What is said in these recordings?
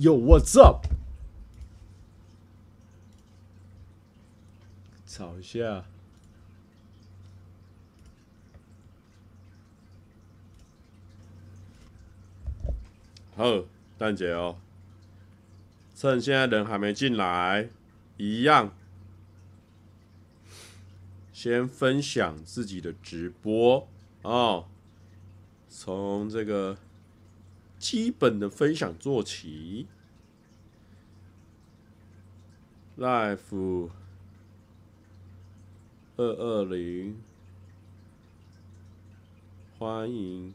Yo, what's up？ 找一下。好，蛋姐哦，趁现在人还没进来，一样，先分享自己的直播哦，从这个基本的分享做起。 Life 220，欢迎，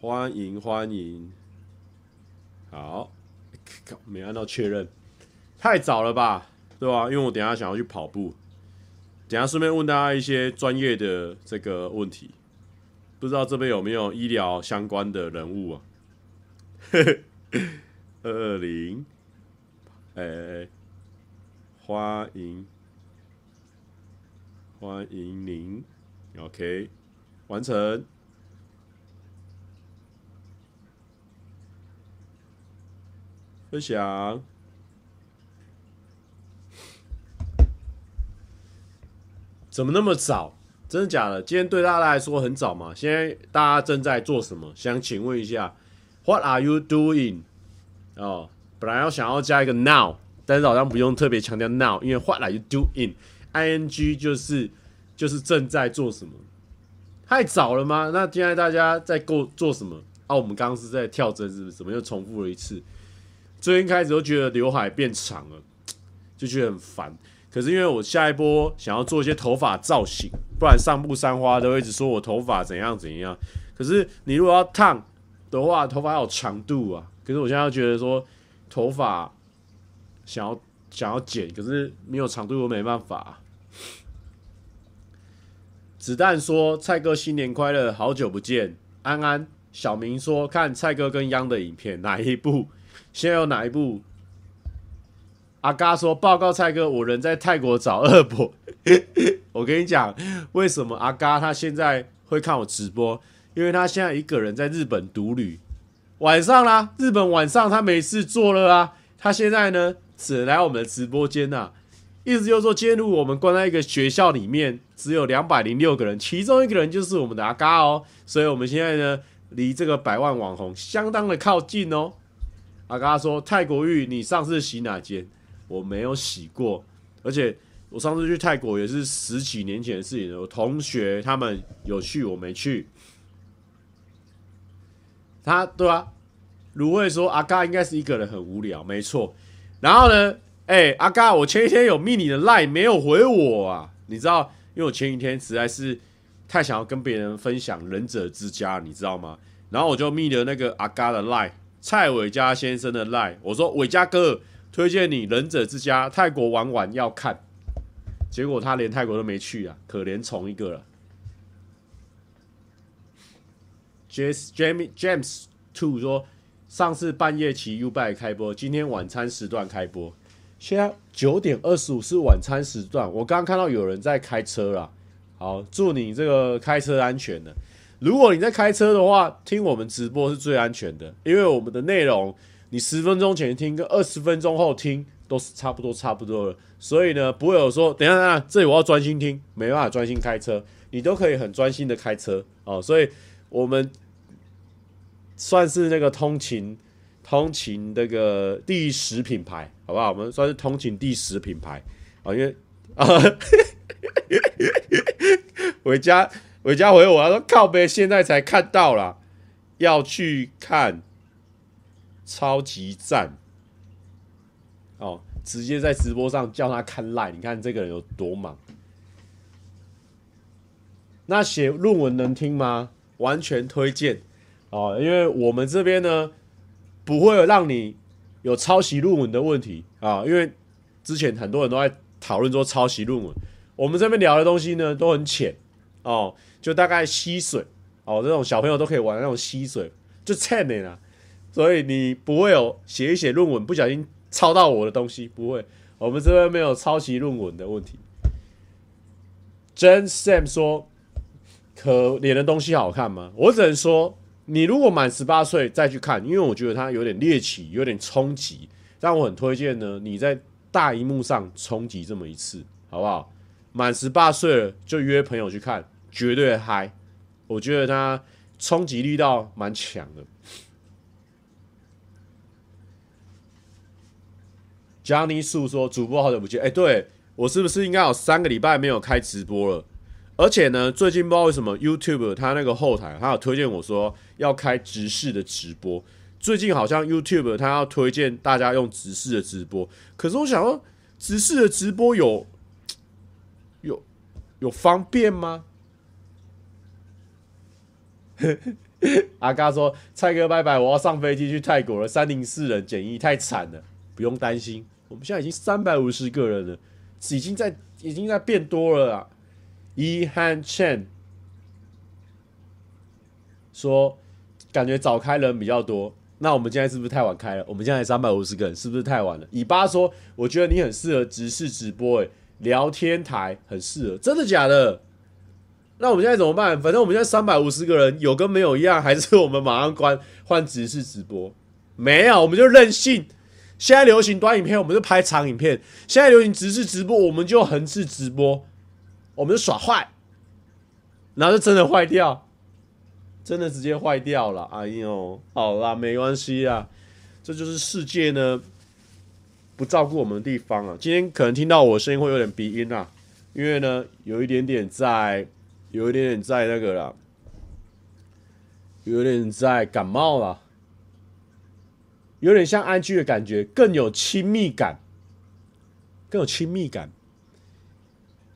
欢迎，欢迎！好，没按到确认，太早了吧？对吧？因为我等一下想要去跑步，等一下顺便问大家一些专业的这个问题，不知道这边有没有医疗相关的人物啊？220。 欢迎，欢迎您 ，OK， 完成。分享。怎么那么早？真的假的？今天对大家来说很早嘛？现在大家正在做什么？想请问一下 ，What are you doing？ 哦。 本来想要加一个 now， 但是好像不用特别强调 now， 因为 what are you doing，ing 就是正在做什么。太早了吗？那现在大家在做什么？啊，我们刚刚是在跳针，是不是？怎么又重复了一次？最近开始都觉得刘海变长了，就觉得很烦。可是因为我下一波想要做一些头发造型，不然上部三花都一直说我头发怎样怎样。可是你如果要烫的话，头发要有长度啊。可是我现在觉得说。 头发想要剪，可是没有长度，我没办法、啊。子弹说：“蔡哥新年快乐，好久不见。”安安小明说：“看蔡哥跟央的影片，哪一部？现在有哪一部？”阿嘎说：“报告蔡哥，我人在泰国找二伯。”我跟你讲，为什么阿嘎他现在会看我直播？因为他现在一个人在日本独旅。 晚上啦，日本晚上他没事做了啊，他现在呢只能来我们的直播间啊。意思就是说，今天如果我们关在一个学校里面，只有206个人，其中一个人就是我们的阿嘎哦。所以我们现在呢离这个100万网红相当的靠近哦。阿嘎说：“泰国浴你上次洗哪间？我没有洗过，而且我上次去泰国也是十几年前的事情了。我同学他们有去，我没去。” 他对啊，芦荟说阿嘎应该是一个人很无聊，没错。然后呢，阿嘎，我前一天有密你的 line 没有回我啊？你知道，因为我前一天实在是太想要跟别人分享《忍者之家》，你知道吗？然后我就密了那个阿嘎的 line， 蔡伟嘉先生的 line， 我说伟嘉哥，推荐你《忍者之家》，泰国玩玩要看。结果他连泰国都没去啊，可怜虫一个了。 James Two 说，上次半夜骑 U bike 开播，今天晚餐时段开播。现在9:25是晚餐时段。我刚刚看到有人在开车啦。好，祝你这个开车安全的。如果你在开车的话，听我们直播是最安全的，因为我们的内容你10分钟前听跟20分钟后听都是差不多的，所以呢不会有说等一下，这里我要专心听，没办法专心开车，你都可以很专心的开车哦，所以。 我们算是那个通勤那个第10品牌，好不好？我们算是通勤第10品牌啊、哦，因为啊，伟嘉回我，他说靠北，现在才看到啦，要去看超级赞哦，直接在直播上叫他看 line， 你看这个人有多忙？那写论文能听吗？ 完全推荐哦，因为我们这边呢不会让你有抄袭论文的问题啊、哦，因为之前很多人都在讨论说抄袭论文，我们这边聊的东西呢都很浅哦，就大概吸水哦，这种小朋友都可以玩那种吸水，就欠你啦，所以你不会有写一写论文不小心抄到我的东西，不会，我们这边没有抄袭论文的问题。Jen Sam 说。可怜的东西好看吗？我只能说，你如果满18岁再去看，因为我觉得它有点猎奇，有点冲击，但我很推荐呢，你在大荧幕上冲击这么一次，好不好？满18岁了就约朋友去看，绝对嗨！我觉得它冲击力道蛮强的。Johnny 树说：“主播好久不见，哎，对我是不是应该有3个礼拜没有开直播了？而且呢，最近不知道为什么 YouTube 它那个后台，它有推荐我说要开直视的直播。最近好像 YouTube 它要推荐大家用直视的直播，可是我想说，直视的直播有方便吗？”阿嘎说：“蔡哥拜拜，我要上飞机去泰国了，304人减1，太惨了。”不用担心，我们现在已经350个人了，已经在变多了啊。伊汉倩说，感觉早开人比较多，那我们现在是不是太晚开了？我们现在350个人，是不是太晚了？以巴说，我觉得你很适合直视直播，欸，聊天台很适合，真的假的？那我们现在怎么办？反正我们现在350个人，有跟没有一样，还是我们马上换直视直播？没有，我们就任性。现在流行短影片，我们就拍长影片；现在流行直视直播，我们就横视直播，我们就耍坏，然后就真的坏掉，真的直接坏掉了。哎呦，好啦，没关系啊，这就是世界呢不照顾我们的地方啊。今天可能听到我的声音会有点鼻音啊，因为呢有一点点在那个啦，有点在感冒啦。有点像 IG 的感觉，更有亲密感，更有亲密感。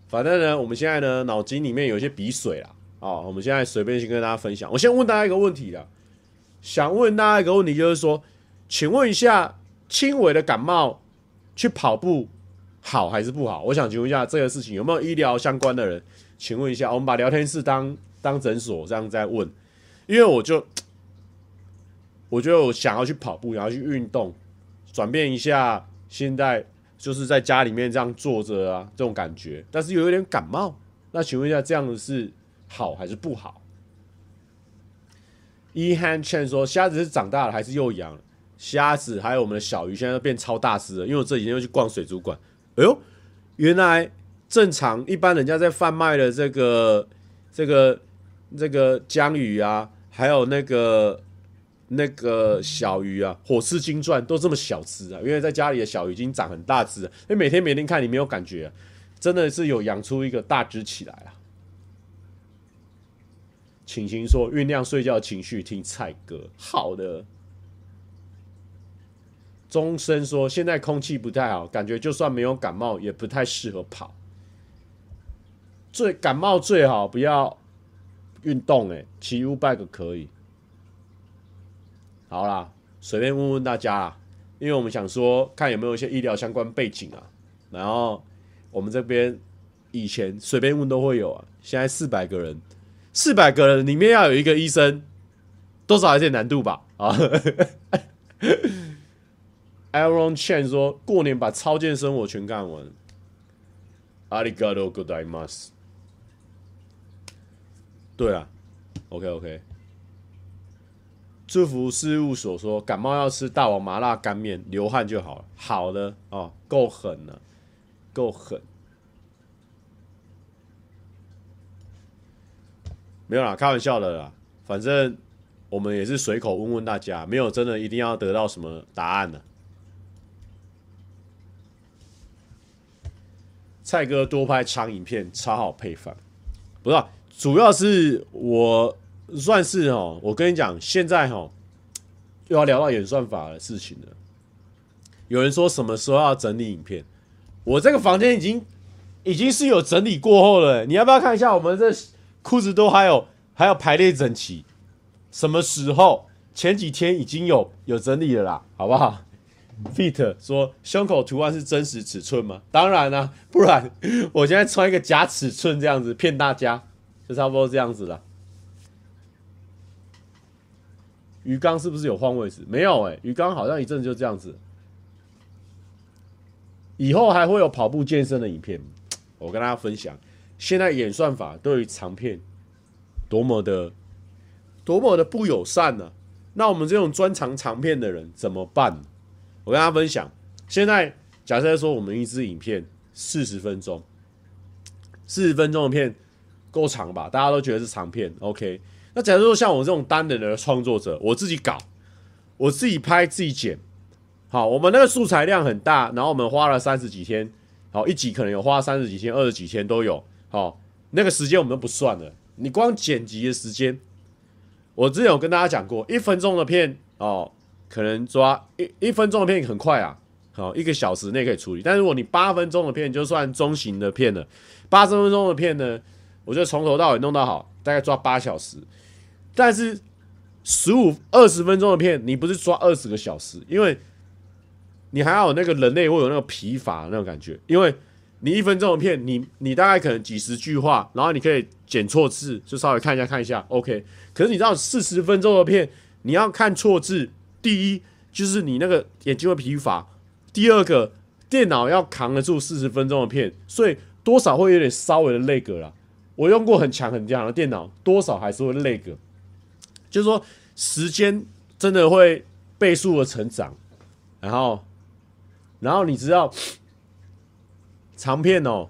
反正呢，我们现在呢脑筋里面有一些鼻水啦，哦，我们现在随便先跟大家分享。我先问大家一个问题啦，想问大家一个问题，就是说，请问一下，轻微的感冒去跑步好还是不好？我想请问一下这个事情有没有医疗相关的人？请问一下，我们把聊天室当诊所这样在问，因为我就想要去跑步，然后去运动，转变一下。现在就是在家里面这样坐着啊，这种感觉。但是有一点感冒，那请问一下，这样子是好还是不好？伊汉劝说，虾子是长大了还是又养了？虾子还有我们的小鱼，现在都变超大只了。因为我这几天又去逛水族馆，哎呦，原来正常一般人家在贩卖的这个江鱼啊，还有那个小鱼啊，火翅金钻都这么小只啊，因为在家里的小鱼已经长很大只了，因为每天看你没有感觉啊，真的是有养出一个大只起来啊。请情说酝酿睡觉情绪，听蔡哥。好的。钟声说现在空气不太好，感觉就算没有感冒也不太适合跑。感冒最好不要运动，骑U-bike可以。好啦，随便问问大家啦，因为我们想说看有没有一些医疗相关背景啊，然后我们这边以前随便问都会有啊，现在400个人，400个人里面要有一个医生，多少有点难度吧啊。Aaron Chen 说过年把超健生活全干完，ありがとうございます。对啊 ，OK。祝福事务所说，感冒要吃大王麻辣干面，流汗就好了。好的哦，够狠了，够狠。没有啦，开玩笑的啦。反正我们也是随口问问大家，没有真的一定要得到什么答案呢。蔡哥多拍长影片，超好配饭。不是，主要是我。算是哦，我跟你讲，现在哦又要聊到演算法的事情了。有人说什么时候要整理影片？我这个房间已经是有整理过后了。你要不要看一下我们这裤子都还有排列整齐？什么时候？前几天已经有整理了啦，好不好 ？Fit 说胸口图案是真实尺寸吗？当然啦，啊，不然我现在穿一个假尺寸这样子骗大家，就差不多这样子啦。鱼缸是不是有换位置？没有，鱼缸好像一阵子就这样子。以后还会有跑步健身的影片，我跟大家分享。现在演算法对于长片多么的多么的不友善呢、啊？那我们这种专长长片的人怎么办？我跟大家分享，现在假设说我们一支影片40分钟，40分钟的片够长吧？大家都觉得是长片 ，OK。那假设说像我这种单人的创作者，我自己搞，我自己拍，自己剪。好，我们那个素材量很大，然后我们花了30几天，好，一集可能有花30几天、20几天都有。好，那个时间我们都不算了，你光剪辑的时间，我之前有跟大家讲过，1分钟的片哦，可能抓一分钟的片很快啊，好，1个小时内可以处理。但如果你8分钟的片，就算中型的片了，8分钟的片呢，我就从头到尾弄到好，大概抓8小时。但是15、20分钟的片，你不是抓20个小时，因为你还要有那个人类会有那个疲乏那种感觉，因为你1分钟的片，你大概可能几十句话，然后你可以剪错字，就稍微看一下 ，OK。可是你知道40分钟的片，你要看错字，第一就是你那个眼睛会疲乏，第二个电脑要扛得住40分钟的片，所以多少会有点稍微的累格啦。我用过很强的电脑，多少还是会累格，就是说时间真的会倍数的成长，然后你知道。长片哦，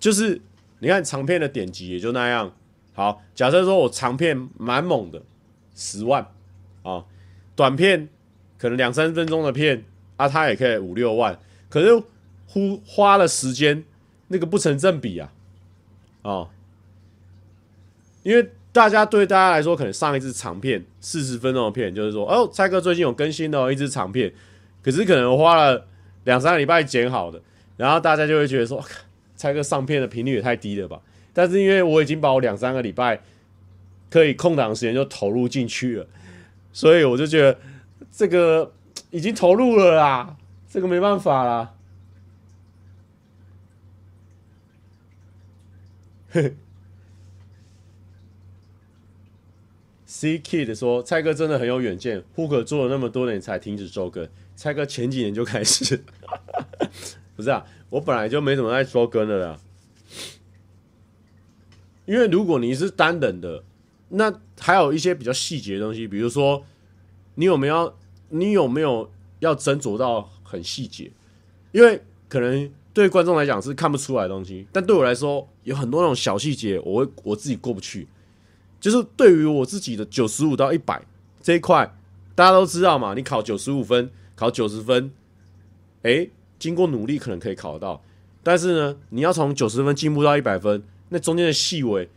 就是你看长片的点击也就那样。好，假设说我长片蛮猛的，10万啊、哦，短片可能2、3分钟的片啊，它也可以5、6万，可是花了时间那个不成正比啊，哦，因为对大家来说，可能上一支长片40分钟的片，就是说哦，蔡哥最近有更新的、哦、一支长片，可是可能花了2、3个礼拜剪好的。然后大家就会觉得说，蔡哥上片的频率也太低了吧？但是因为我已经把我2、3个礼拜可以空档的时间就投入进去了，所以我就觉得这个已经投入了啦，这个没办法啦。C Kid 说，蔡哥真的很有远见，户口做了那么多年才停止周更，蔡哥前几年就开始。不是啊，我本来就没什么在周更的啦。因为如果你是单人的，那还有一些比较细节的东西，比如说你有没有要斟酌到很细节，因为可能对观众来讲是看不出来的东西，但对我来说有很多那种小细节，我自己过不去。就是对于我自己的95到100这一块，大家都知道嘛，你考95分，考90分，经过努力可能可以考得到，但是呢，你要从90分进步到100分，那中间的细微，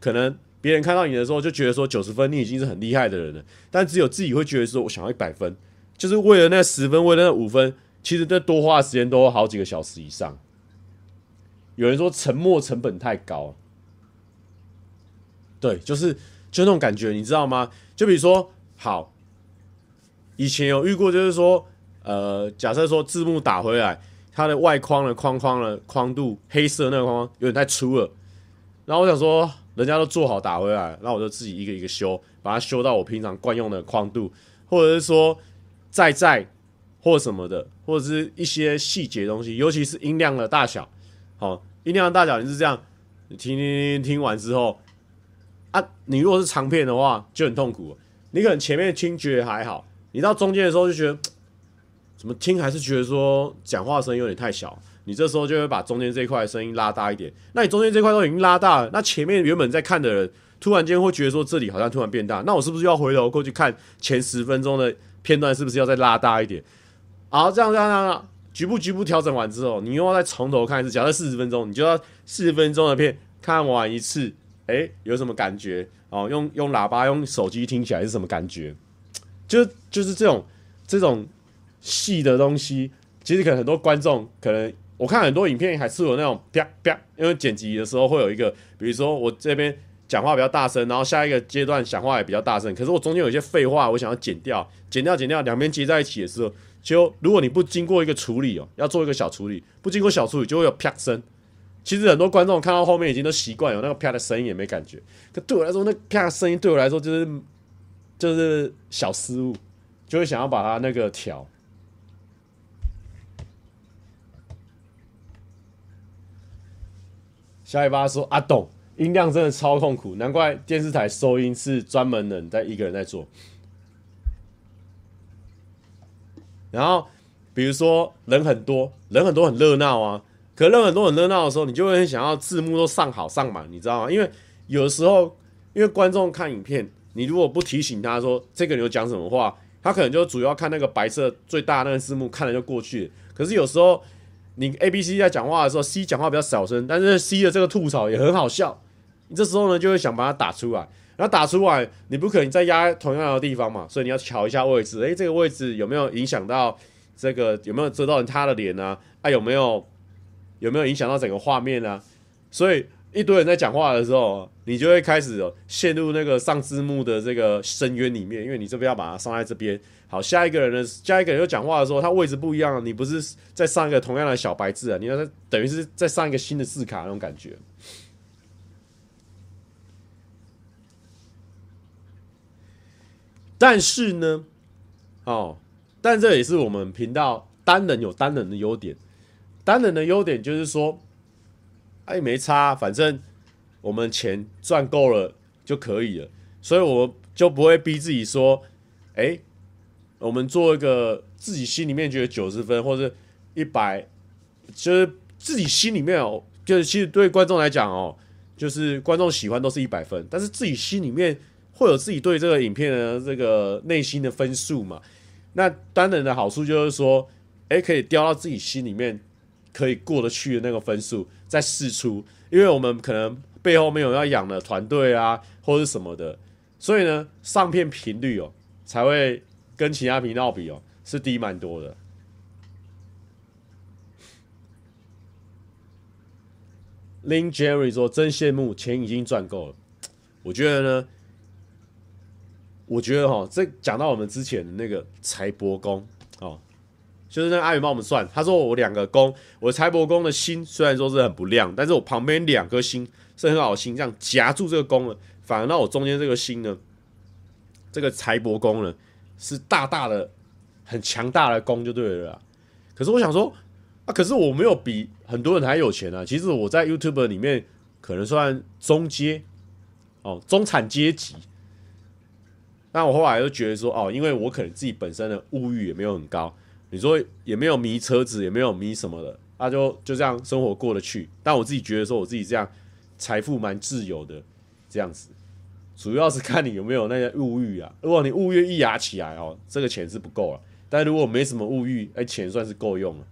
可能别人看到你的时候就觉得说90分你已经是很厉害的人了，但只有自己会觉得说我想要100分，就是为了那10分，为了那5分，其实这多花的时间都好几个小时以上。有人说沉默成本太高，对，就那种感觉，你知道吗？就比如说，好，以前有遇过，就是说。假设说字幕打回来，它的外框的框度黑色那个框有点太粗了，然后我想说人家都做好打回来，那我就自己一个一个修，把它修到我平常惯用的框度，或者是说或什么的，或者是一些细节东西，尤其是音量的大小。好、哦，音量的大小你是这样，你听完之后啊，你如果是长片的话就很痛苦，你可能前面听觉还好，你到中间的时候就觉得。怎么听还是觉得说讲话声音有点太小，你这时候就会把中间这一块声音拉大一点。那你中间这块都已经拉大了，那前面原本在看的人突然间会觉得说这里好像突然变大，那我是不是要回头过去看前10分钟的片段是不是要再拉大一点？好，这样局部调整完之后，你又要再从头看一次。假设40分钟，你就要40分钟的片看完一次，有什么感觉？哦，用喇叭用手机听起来是什么感觉？就是这种。细的东西，其实可能很多观众，可能我看很多影片还是有那种啪啪，因为剪辑的时候会有一个，比如说我这边讲话比较大声，然后下一个阶段讲话也比较大声，可是我中间有一些废话，我想要剪掉，两边接在一起的时候，就如果你不经过一个处理哦，要做一个小处理，不经过小处理就会有啪声。其实很多观众看到后面已经都习惯有那个啪的声音，也没感觉。可对我来说，那啪的声音对我来说就是小失误，就会想要把它那个调。小尾巴说：“阿董，音量真的超痛苦，难怪电视台收音是专门人在一个人在做。然后比如说人很多很热闹啊，可人很多很热闹的时候，你就会很想要字幕都上好上满，你知道吗？因为有的时候因为观众看影片，你如果不提醒他说这个你有讲什么话，他可能就主要看那个白色最大的那个字幕，看了就过去了。可是有时候你 A、B、C 在讲话的时候 ，C 讲话比较小声，但是 C 的这个吐槽也很好笑。你这时候呢，就会想把它打出来，然后打出来，你不可能再压同样的地方嘛，所以你要瞧一下位置，这个位置有没有影响到这个，有没有遮到他的脸啊？有没有影响到整个画面啊？所以一堆人在讲话的时候，你就会开始陷入那个上字幕的这个深渊里面，因为你这边要把它上在这边。好，下一个人又讲话的时候，他位置不一样了，你不是在上一个同样的小白字啊，你要等于是在上一个新的字卡那种感觉。但是呢，但这也是我们频道单人有单人的优点，单人的优点就是说，没差，反正我们钱赚够了就可以了，所以我就不会逼自己说，我们做一个自己心里面觉得90分或者100，就是自己心里面就是其实对观众来讲就是观众喜欢都是100分，但是自己心里面会有自己对这个影片的这个内心的分数嘛。那单人的好处就是说，可以雕到自己心里面可以过得去的那个分数再释出，因为我们可能背后没有要养的团队啊或是什么的，所以呢上片频率才会跟其他频道比是低蛮多的。Lin Jerry 说：“真羡慕，钱已经赚够了。”我觉得这讲到我们之前的那个财帛宫就是那阿宇帮我们算，他说我两个宫，我财帛宫的星虽然说是很不亮，但是我旁边两颗星是很好的星，这样夹住这个宫了，反而让我中间这个星呢，这个财帛宫呢，是大大的、很强大的功就对了啦。可是我想说，可是我没有比很多人还有钱啊。其实我在 YouTube 里面可能算中阶中产阶级。但我后来就觉得说，因为我可能自己本身的物欲也没有很高，你说也没有迷车子，也没有迷什么的，就这样生活过得去。但我自己觉得说，我自己这样财富蛮自由的，这样子。主要是看你有没有那些物欲啊，如果你物欲一压起来这个钱是不够了。但如果没什么物欲，钱算是够用了。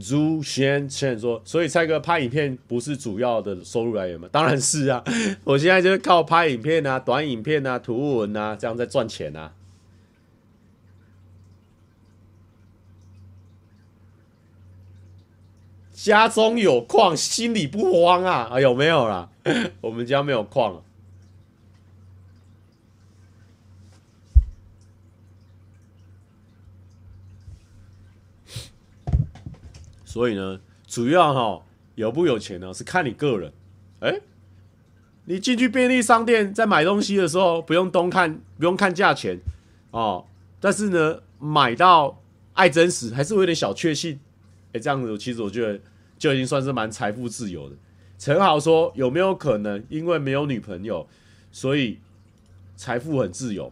朱先生说：“所以蔡哥拍影片不是主要的收入来源吗？”当然是啊，我现在就是靠拍影片啊、短影片啊、图文啊，这样在赚钱啊。家中有矿，心里不慌啊！有没有啦？我们家没有矿。所以呢，主要有钱呢，是看你个人。你进去便利商店在买东西的时候，不用看价钱但是呢，买到爱真实，还是有点小确幸。这样子其实我觉得就已经算是蛮财富自由的。陈豪说：“有没有可能因为没有女朋友，所以财富很自由？”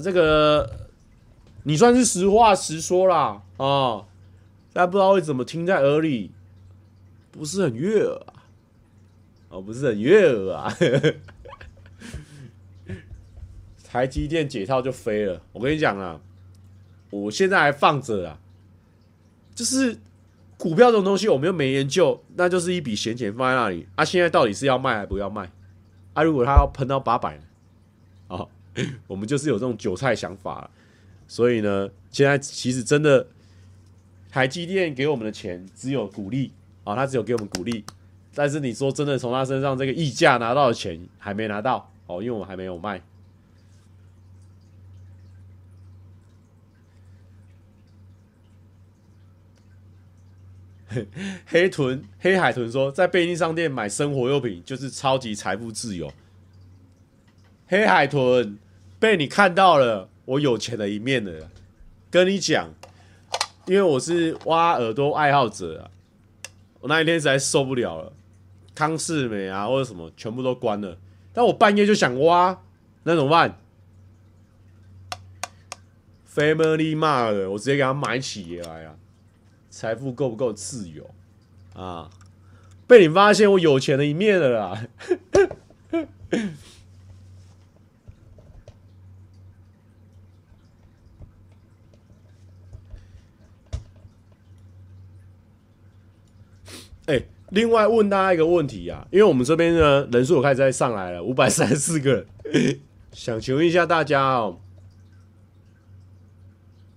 这个你算是实话实说啦但不知道为什么听在耳里不是很悦耳不是很悦耳啊。台积电解套就飞了，我跟你讲啦。我现在还放着啊，就是股票这种东西，我们又没研究，那就是一笔闲钱放在那里啊。现在到底是要卖还不要卖啊？如果它要喷到800呢？我们就是有这种韭菜想法了。所以呢，现在其实真的，台积电给我们的钱只有鼓励它只有给我们鼓励。但是你说真的，从它身上这个溢价拿到的钱还没拿到因为我们还没有卖。黑海豚说，在便利商店买生活用品就是超级财富自由。黑海豚被你看到了，我有钱的一面了。跟你讲，因为我是挖耳朵爱好者啊，我那一天实在受不了了，康世美啊或者什么全部都关了，但我半夜就想挖，那怎么办？ Family Mart， 我直接给他买起来啊！财富够不够自由啊？被你发现我有钱的一面了啦！欸，另外问大家一个问题啊，因为我们这边呢人数有开始在上来了，534个人，想请问一下大家哦。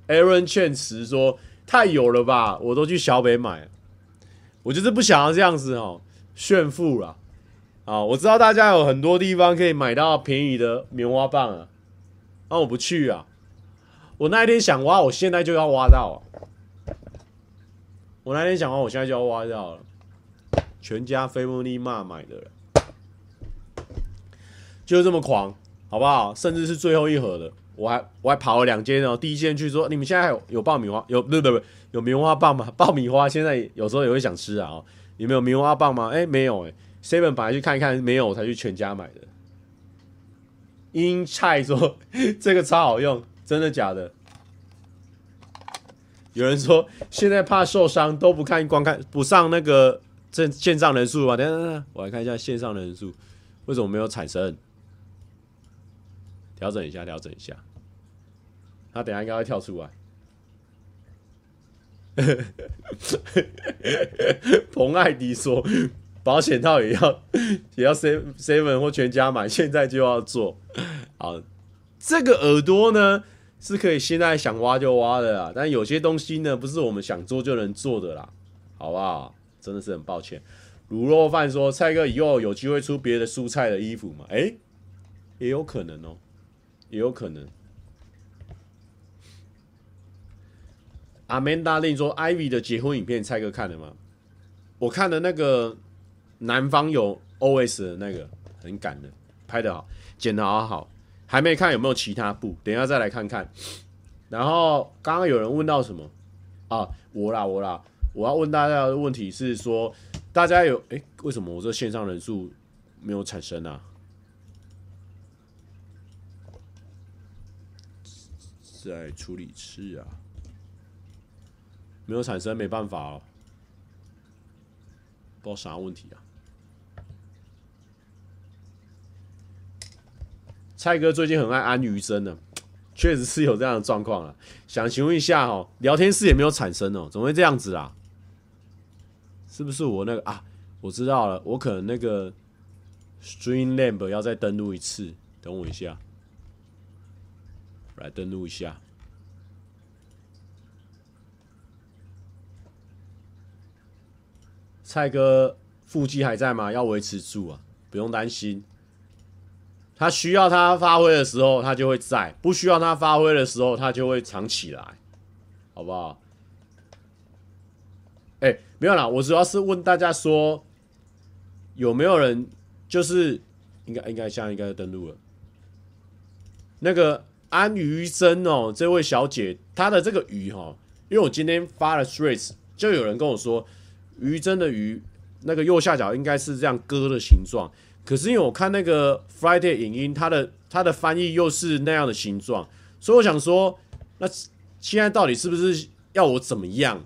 Aaron Chen 池说：“太有了吧，我都去小北买，我就是不想要这样子哦，炫富啦。啊！我知道大家有很多地方可以买到便宜的棉花棒啊，但我不去啊。我那一天想挖，我现在就要挖到啊。我那天想挖，我现在就要挖到了。全家 Family Mart 买的了，就这么狂，好不好？甚至是最后一盒的。” 我还跑了2间哦，第一间去说你们现在还有爆米花有棉花棒吗？爆米花现在有时候也会想吃啊、哦，你们有棉花棒吗？哎、欸、没有哎、欸、，Seven 本来去看一看没有，我才去全家买的。英菜说这个超好用，真的假的？有人说现在怕受伤都不看，光看不上那个线上人数吧？等一下我来看一下线上人数，为什么没有产生？ 调整一下，调整一下。他等一下应该会跳出来。彭艾迪说：“保险套也要 seven 或全家买，现在就要做。”好，这个耳朵呢是可以现在想挖就挖的啦，但有些东西呢不是我们想做就能做的啦，好不好？真的是很抱歉。卤肉饭说：“蔡哥以后有机会出别的蔬菜的衣服吗？”哎、欸。 也有可能哦，也有可能。阿曼达令说 ：“Ivy 的结婚影片，蔡哥看了吗？我看了那个南方有 OS 的那个，很赶的，拍得好，剪得好好。还没看有没有其他部，等一下再来看看。然后刚刚有人问到什么啊？我啦，我要问大家的问题是说，大家有哎、欸，为什么我这线上人数没有产生啊？” 在处理器啊，没有产生，没办法哦，不知道啥问题啊。蔡哥最近很爱安于生呢、啊，确实是有这样的状况啊。想请问一下哦，聊天室也没有产生哦，怎么会这样子啦？是不是我那个啊？我知道了，我可能那个 Streamlabs 要再登录一次，等我一下。 来登录一下。蔡哥腹肌还在吗？要维持住啊，不用担心。他需要他发挥的时候，他就会在；不需要他发挥的时候，他就会藏起来，好不好？哎、欸，没有啦，我主要是问大家说，有没有人就是应该现在应该登录了，那个。 安于真哦，这位小姐，她的这个鱼哈、哦，因为我今天发了 threads， 就有人跟我说，于真的鱼那个右下角应该是这样割的形状，可是因为我看那个 Friday 影音，它的翻译又是那样的形状，所以我想说，那现在到底是不是要我怎么样？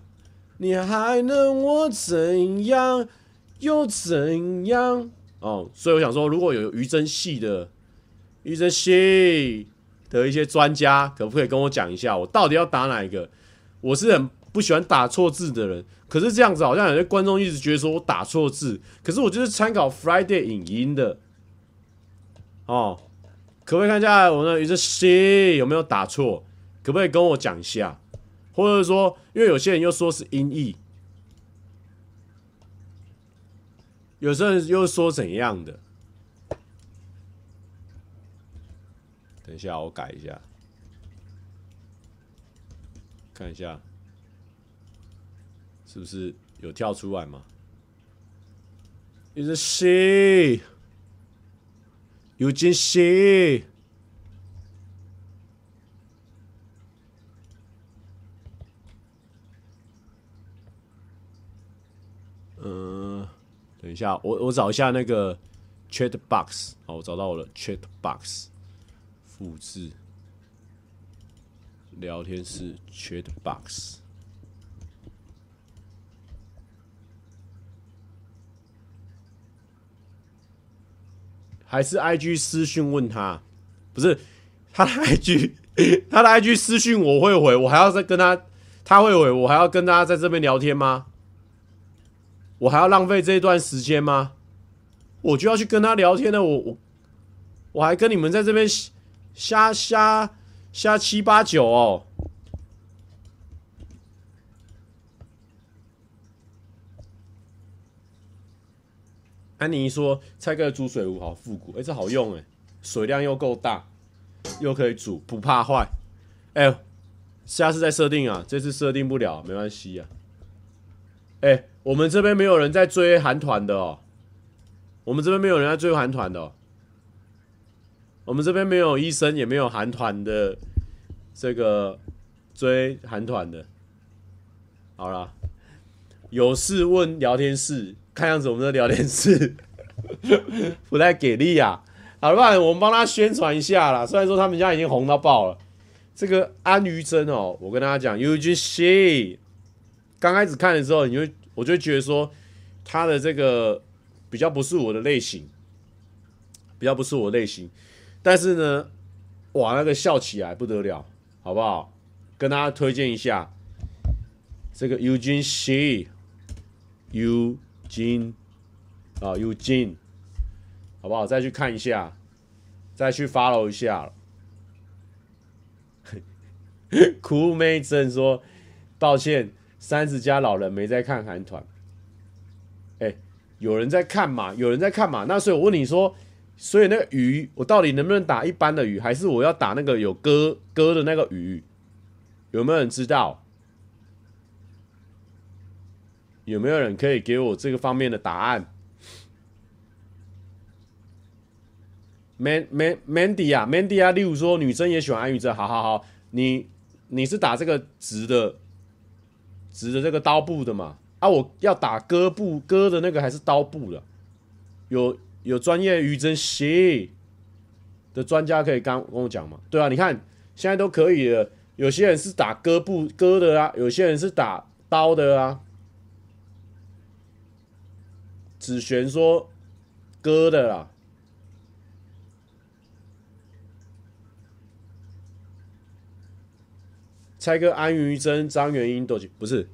你还能我怎样又怎样？哦，所以我想说，如果有于真系。 的一些专家可不可以跟我讲一下，我到底要打哪一个？我是很不喜欢打错字的人，可是这样子好像有些观众一直觉得说我打错字，可是我就是参考 Friday 影音的哦。可不可以看一下我的鱼这 C 有没有打错？可不可以跟我讲一下？或者说，因为有些人又说是音译，有些人又说怎样的？ 等一下，我改一下，看一下是不是有跳出来吗？一直 C， 有惊喜，等一下，我找一下那个 chat box。好，我找到我的 chat box， 复制聊天室 chat box。还是 IG 私讯问他，不是他的 IG， 他的 IG 私讯我会回，我还要再跟他，他会回我还要跟他在这边聊天吗？我还要浪费这一段时间吗？我就要去跟他聊天了，我还跟你们在这边瞎七八九哦。安妮说：“蔡哥的煮水壶好复古，哎、欸，这好用哎、欸，水量又够大，又可以煮，不怕坏。哎、欸，下次再设定啊，这次设定不了，没关系啊。哎、欸，我们这边没有人在追韩团的哦，我们这边没有人在追韩团的、哦，我们这边没有医生，也没有韩团的这个追韩团的。好啦，有事问聊天室。”看样子我们的聊天室不太给力啊，好，不然我们帮他宣传一下啦。虽然说他们家已经红到爆了，这个安于真哦，我跟大家讲 ，UGC 刚开始看的时候，我就觉得说他的这个比较不是我的类型，比较不是我的类型。但是呢，哇，那个笑起来不得了，好不好？跟大家推荐一下这个 UGC。金啊，有金，好不好？再去看一下，再去 follow 一下。苦妹真说：“抱歉，30+老人没在看韩团。”哎，有人在看嘛？有人在看嘛？那所以我问你说，所以那个鱼，我到底能不能打一般的鱼，还是我要打那个有歌的那个鱼？有没有人知道？有没有人可以给我这个方面的答案 ？Mandy 啊 ，Mandy 啊，例如说女生也喜欢安于真，好好好，你是打这个直的这个刀部的嘛？啊，我要打割的那个还是刀部的？有专业于真系的专家可以跟我讲吗？对啊，你看现在都可以了，有些人是打割的啊，有些人是打刀的啊。子璇说：“割的啦。”猜个安于真、张元英都不是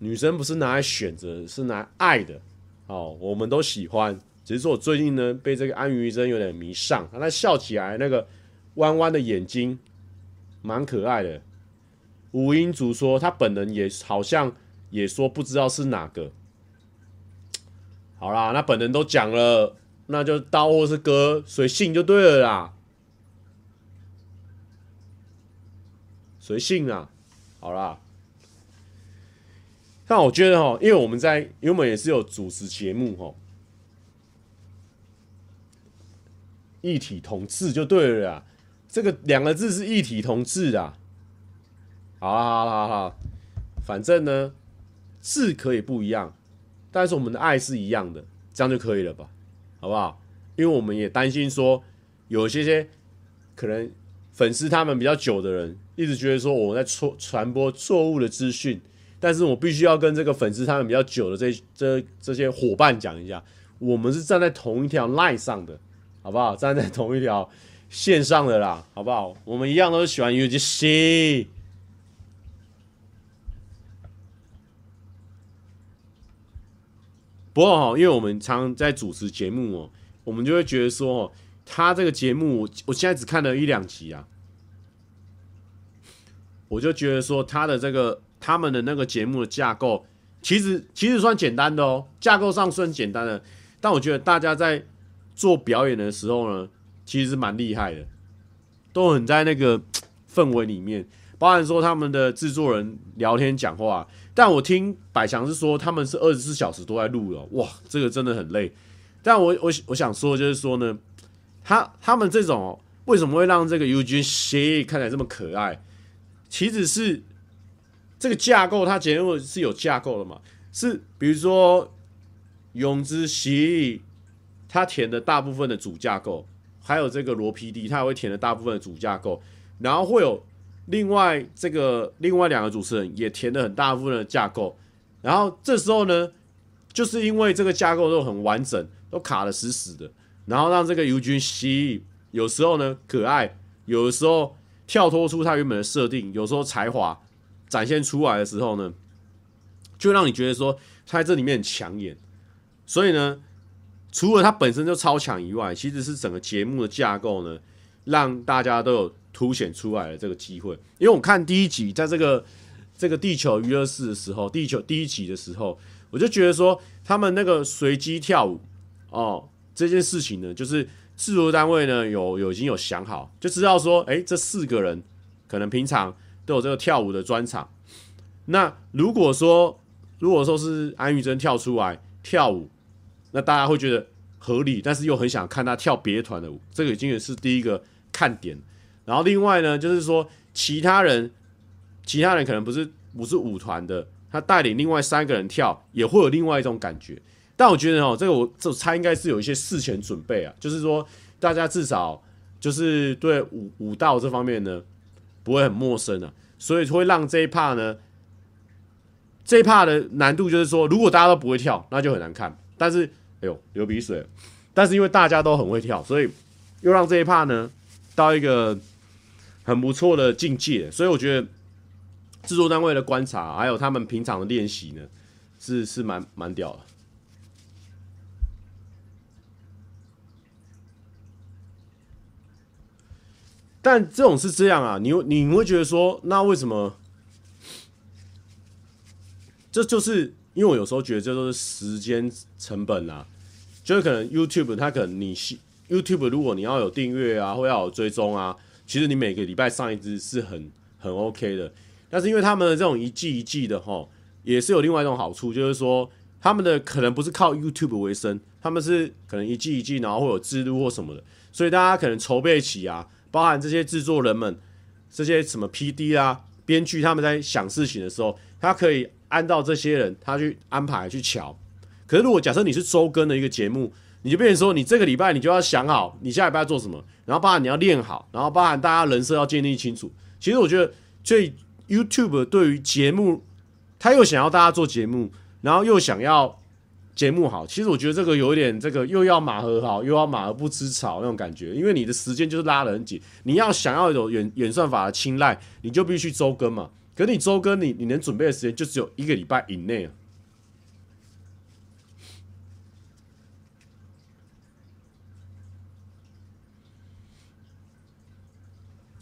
女生，不是拿来选择，是拿来爱的。哦，我们都喜欢，只是说我最近呢被这个安于真有点迷上，她笑起来那个弯弯的眼睛，蛮可爱的。吴英竹说她本人也好像也说不知道是哪个。好啦，那本人都讲了，那就刀或是割，随性就对了啦，随性啦。好啦，但我觉得齁，因为我们也是有主持节目齁，一体同志就对了啦，这个两个字是一体同志啦。好啦好啦好啦好啦，反正呢，字可以不一样。但是我们的爱是一样的，这样就可以了吧，好不好？因为我们也担心说，有些可能粉丝他们比较久的人，一直觉得说我在传播错误的资讯，但是我必须要跟这个粉丝他们比较久的这些伙伴讲一下，我们是站在同一条 line 上的，好不好？站在同一条线上的啦，好不好？我们一样都是喜欢 UGC。不过哈，因为我们常在主持节目哦，我们就会觉得说哦，他这个节目我现在只看了1-2集啊，我就觉得说他们的那个节目的架构，其实算简单的哦，架构上算简单的，但我觉得大家在做表演的时候呢，其实蛮厉害的，都很在那个氛围里面，包含说他们的制作人聊天讲话啊。但我听百强是说他们是24小时都在录了，哇，这个真的很累。但我想说就是说呢，他们这种哦，为什么会让这个 UGC 看起来这么可爱？其实是这个架构，它节目是有架构的嘛，是比如说永之喜他填的大部分的主架构，还有这个罗 PD 他也会填的大部分的主架构，然后会有另外两个主持人也填的很大部分的架构，然后这时候呢，就是因为这个架构都很完整，都卡得死死的，然后让这个尤金西有时候呢可爱，有的时候跳脱出他原本的设定，有时候才华展现出来的时候呢，就让你觉得说他在这里面很抢眼。所以呢，除了他本身就超强以外，其实是整个节目的架构呢，让大家都有凸显出来的这个机会。因为我看第一集在这个地球娱乐室的时候，地球第一集的时候，我就觉得说他们那个随机跳舞哦这件事情呢，就是制作单位呢已经有想好，就知道说，哎，这四个人可能平常都有这个跳舞的专场。那如果说是安宥真跳出来跳舞，那大家会觉得合理，但是又很想看他跳别团的舞，这个已经是第一个看点。然后另外呢，就是说其他人可能不是舞团的，他带领另外三个人跳，也会有另外一种感觉。但我觉得哦，这我猜应该是有一些事前准备啊，就是说大家至少就是对舞蹈这方面呢不会很陌生啊，所以会让这一趴的难度就是说，如果大家都不会跳，那就很难看。但是哎呦流鼻水了，但是因为大家都很会跳，所以又让这一趴呢到一个很不错的境界。所以我觉得制作单位的观察，还有他们平常的练习呢，是蛮屌的。但这种是这样啊，你会觉得说，那为什么？这就是因为我有时候觉得这都是时间成本啊，就是可能 YouTube 它可能你 YouTube 如果你要有订阅啊，或要有追踪啊，其实你每个礼拜上一支是很 OK 的。但是因为他们的这种一季一季的吼，也是有另外一种好处，就是说他们的可能不是靠 YouTube 为生，他们是可能一季一季，然后会有制度或什么的，所以大家可能筹备起啊，包含这些制作人们、这些什么 PD 啊、编剧他们在想事情的时候，他可以按照这些人他去安排去瞧。可是如果假设你是周更的一个节目，你就变成说你这个礼拜你就要想好你下礼拜要做什么，然后包含你要练好，然后包含大家人设要建立清楚。其实我觉得最YouTube 对于节目，他又想要大家做节目，然后又想要节目好。其实我觉得这个有一点，这个又要马儿好，又要马儿不吃草那种感觉。因为你的时间就是拉得很紧，你要想要有演算法的青睐，你就必须周更嘛。可是你周更，你能准备的时间就只有一个礼拜以内啊。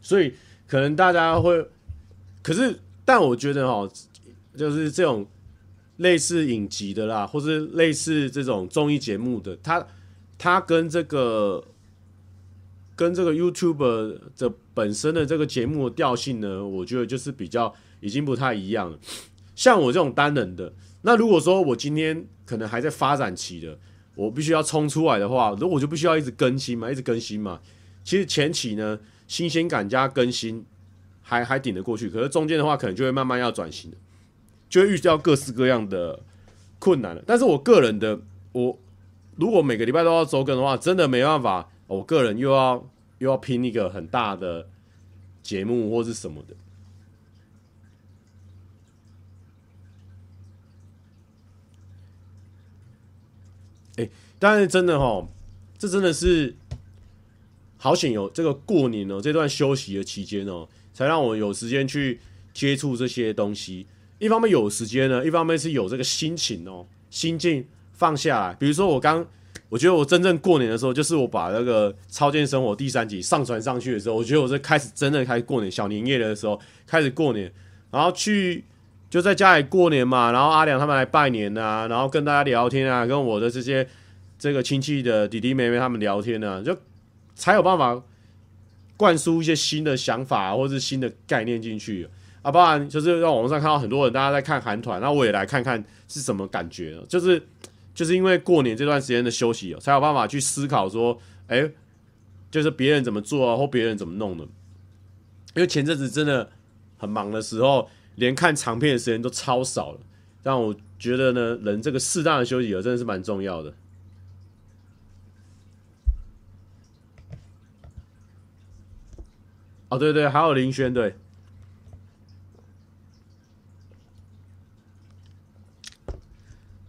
所以可能大家会。可是，但我觉得哦，就是这种类似影集的啦，或是类似这种综艺节目的，它跟这个 YouTuber 的本身的这个节目的调性呢，我觉得就是比较已经不太一样了。像我这种单人的，那如果说我今天可能还在发展期的，我必须要冲出来的话，我就必须要一直更新嘛，一直更新嘛。其实前期呢，新鲜感加更新。还顶得过去，可是中间的话，可能就会慢慢要转型，就会遇到各式各样的困难了。但是我个人的，我如果每个礼拜都要周更的话，真的没办法。我个人又要拼一个很大的节目或是什么的。但是真的齁，这真的是好险有这个过年哦，这段休息的期间哦。才让我有时间去接触这些东西。一方面有时间呢，一方面是有这个心情哦，心境放下来。比如说我觉得我真正过年的时候，就是我把那个《超健生活》第三集上传上去的时候，我觉得我是真的开始过年，小年夜的时候开始过年，然后就在家里过年嘛，然后阿良他们来拜年啊，然后跟大家聊天啊，跟我的这些这个亲戚的弟弟妹妹他们聊天啊，就才有办法。灌输一些新的想法或是新的概念进去啊，包含就是在网上看到很多人大家在看韩团，那我也来看看是什么感觉。就是因为过年这段时间的休息，才有办法去思考说，哎，就是别人怎么做啊，或别人怎么弄的。因为前阵子真的很忙的时候，连看长片的时间都超少了。让我觉得呢，人这个适当的休息真的是蛮重要的。哦，对对，还有林轩，对。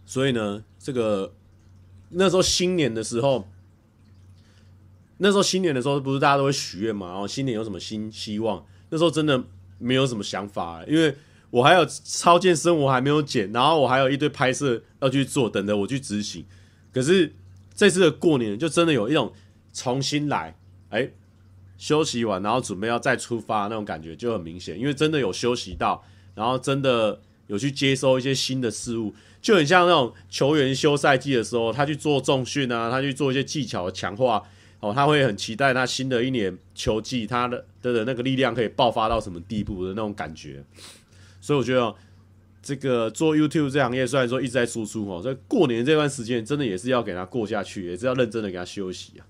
所以呢，这个那时候新年的时候，那时候新年的时候，不是大家都会许愿嘛？然后新年有什么新希望？那时候真的没有什么想法、欸，因为我还有超健生活还没有剪，然后我还有一堆拍摄要去做，等着我去执行。可是这次的过年就真的有一种重新来，哎，休息完然后准备要再出发那种感觉就很明显，因为真的有休息到，然后真的有去接收一些新的事物，就很像那种球员休赛季的时候，他去做重训啊，他去做一些技巧的强化。哦，他会很期待他新的一年球季，他的那个力量可以爆发到什么地步的那种感觉。所以我觉得、哦、这个做 YouTube 这行业虽然说一直在输出哦，所以过年这段时间真的也是要给他过下去，也是要认真的给他休息啊。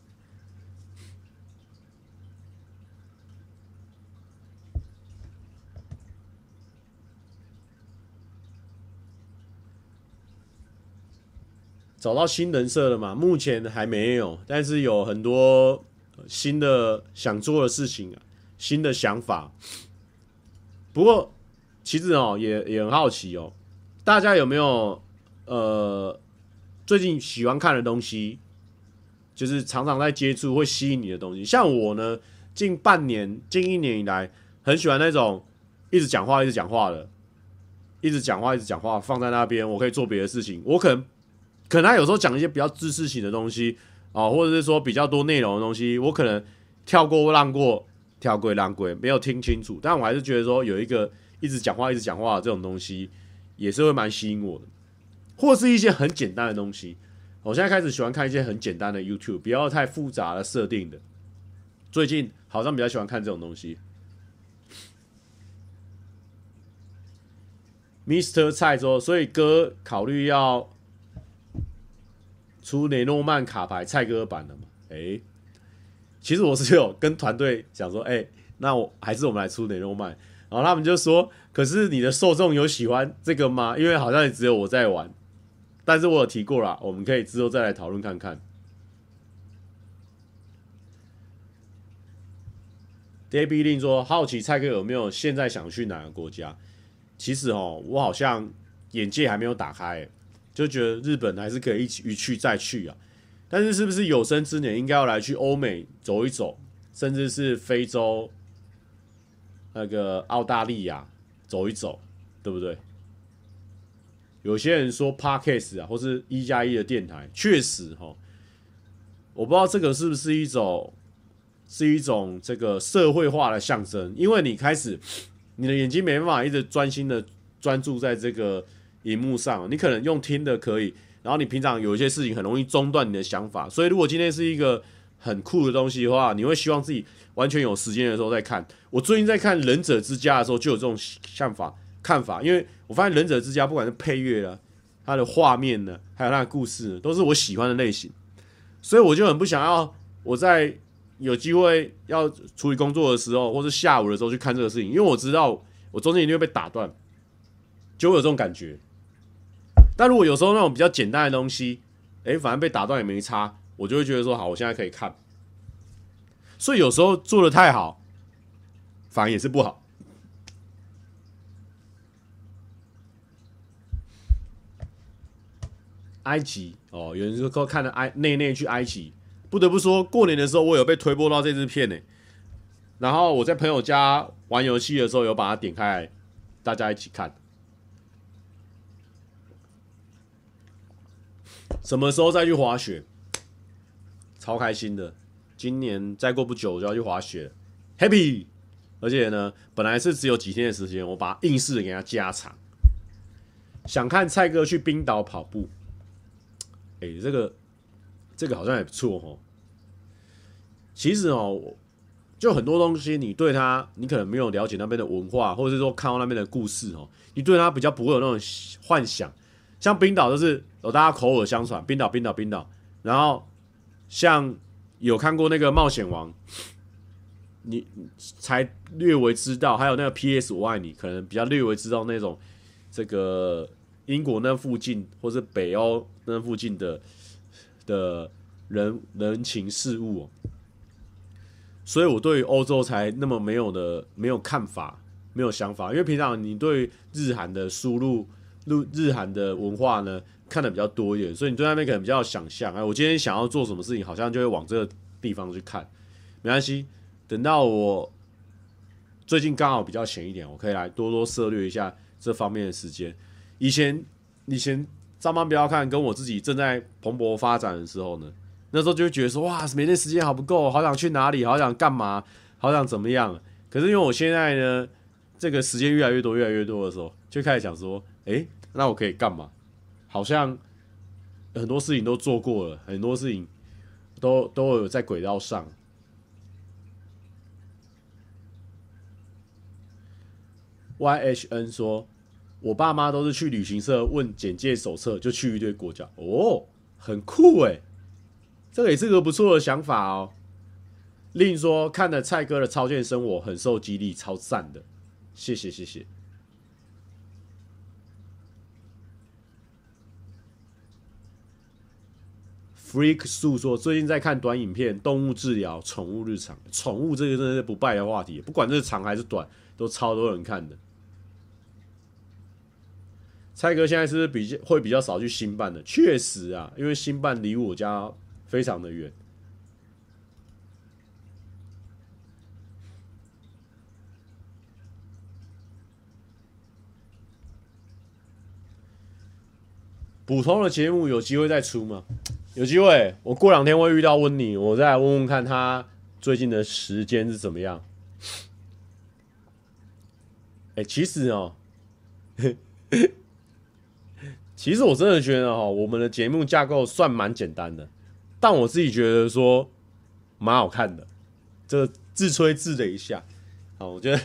找到新人设了嘛？目前还没有，但是有很多新的想做的事情、啊、新的想法。不过，其实哦，也很好奇哦，大家有没有最近喜欢看的东西，就是常常在接触会吸引你的东西？像我呢，近半年、近一年以来，很喜欢那种一直讲话放在那边，我可以做别的事情，我可能他有时候讲一些比较知识型的东西啊、哦，或者是说比较多内容的东西，我可能跳过没有听清楚，但我还是觉得说有一个一直讲话的这种东西也是会蛮吸引我的，或是一些很简单的东西。我现在开始喜欢看一些很简单的 YouTube， 不要太复杂的设定的。最近好像比较喜欢看这种东西。Mr. 蔡说，所以哥考虑要出雷诺曼卡牌蔡哥版的嘛？哎，其实我是有跟团队讲说，哎，那我们来出雷诺曼。然后他们就说，可是你的受众有喜欢这个吗？因为好像也只有我在玩。但是我有提过啦，我们可以之后再来讨论看看。Debbie Lin 说，好奇蔡哥有没有现在想去哪个国家？其实哦，我好像眼界还没有打开、欸。就觉得日本还是可以一去再去啊，但是是不是有生之年应该要来去欧美走一走，甚至是非洲那个澳大利亚走一走，对不对？有些人说 Podcast 啊，或是1+1的电台，确实齁，我不知道这个是不是一种这个社会化的象征，因为你开始你的眼睛没办法一直专心的专注在这个荧幕上，你可能用听的可以，然后你平常有一些事情很容易中断你的想法，所以如果今天是一个很酷的东西的话，你会希望自己完全有时间的时候再看。我最近在看《忍者之家》的时候就有这种看法，因为我发现《忍者之家》不管是配乐啦、它的画面呢，还有它的故事，都是我喜欢的类型，所以我就很不想要我在有机会要处理工作的时候，或是下午的时候去看这个事情，因为我知道我中间一定会被打断，就会有这种感觉。但如果有时候那种比较简单的东西，反正被打断也没差，我就会觉得说好，我现在可以看。所以有时候做的太好，反而也是不好。埃及哦，有人说看了内去埃及，不得不说，过年的时候我有被推播到这支片呢。然后我在朋友家玩游戏的时候，有把它点开来，大家一起看。什么时候再去滑雪？超开心的！今年再过不久我就要去滑雪 ，happy！ 而且呢，本来是只有几天的时间，我把它硬是给它加长。想看蔡哥去冰岛跑步，这个好像也不错哦。其实哦，就很多东西，你对它，你可能没有了解那边的文化，或者是说看到那边的故事哦，你对它比较不会有那种幻想。像冰岛就是有大家口耳相传，冰岛。然后像有看过那个《冒险王》，你才略微知道，还有那个 PS 我爱你，可能比较略微知道那种这个英国那附近或是北欧那附近的人情事物、哦，所以我对欧洲才那么没有看法，没有想法。因为平常你对日韩的输入、日韩的文化呢看的比较多一点，所以你对那边可能比较有想象。哎，我今天想要做什么事情，好像就会往这个地方去看。没关系，等到我最近刚好比较闲一点，我可以来多多涉略一下这方面的时间。以前上班不要看，跟我自己正在蓬勃发展的时候呢，那时候就会觉得说，哇，每天时间好不够，好想去哪里，好想干嘛，好想怎么样。可是因为我现在呢，这个时间越来越多的时候，就开始想说，那我可以干嘛？好像很多事情都做过了，很多事情都有在轨道上。YHN 说，我爸妈都是去旅行社问简介手册，就去一堆国家，哦，很酷欸。这个也是个不错的想法哦。另说看了蔡哥的超健生活很受激励，超赞的，谢谢。Freak 树说最近在看短影片，动物治疗、宠物日常，宠物这个真的是不败的话题，不管这是长还是短，都超多人看的。蔡哥现在是不是会比较少去新办的？确实啊，因为新办离我家非常的远。普通的节目有机会再出吗？有机会，我过两天会遇到温妮，我再来问问看他最近的时间是怎么样。其实哦，其实我真的觉得哦，我们的节目架构算蛮简单的。但我自己觉得说蛮好看的，这自吹自擂一下。好，我觉得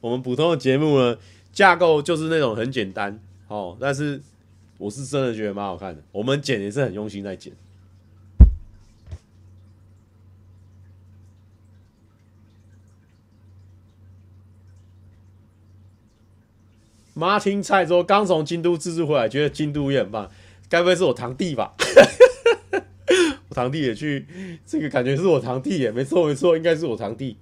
我们普通的节目呢，架构就是那种很简单，哦，但是我是真的觉得蛮好看的。我们剪也是很用心在剪。妈听蔡说刚从京都自助回来，觉得京都也很棒，该不会是我堂弟吧？我堂弟也去，这个感觉是我堂弟耶，没错，应该是我堂弟。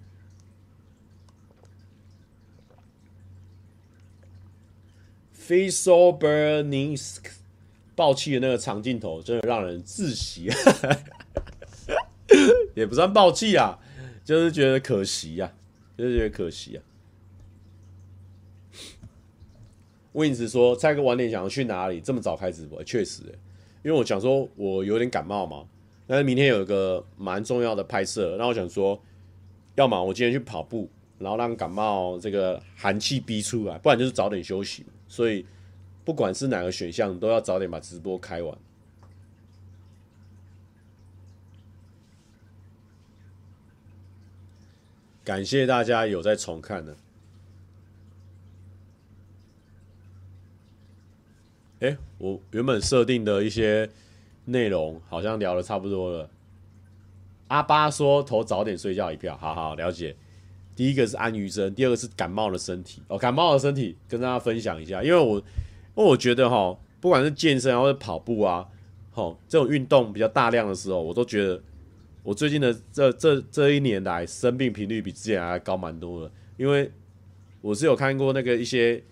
Fisobernisk 爆气的那个长镜头真的让人窒息，也不算爆气啊，就是觉得可惜啊，Wins 说蔡哥晚点想要去哪里？这么早开直播，确实耶。因为我想说，我有点感冒嘛，但是明天有一个蛮重要的拍摄，那我想说，要么我今天去跑步，然后让感冒这个寒气逼出来，不然就是早点休息。所以不管是哪个选项，都要早点把直播开完。感谢大家有在重看的。我原本设定的一些内容好像聊得差不多了。阿巴说投早点睡觉一票，好了解。第一个是安于真，第二个是感冒的身体。感冒的身体跟大家分享一下，因为我觉得哈，不管是健身或者跑步啊，这种运动比较大量的时候，我都觉得我最近的这一年来生病频率比之前还高蛮多的。因为我是有看过那个一些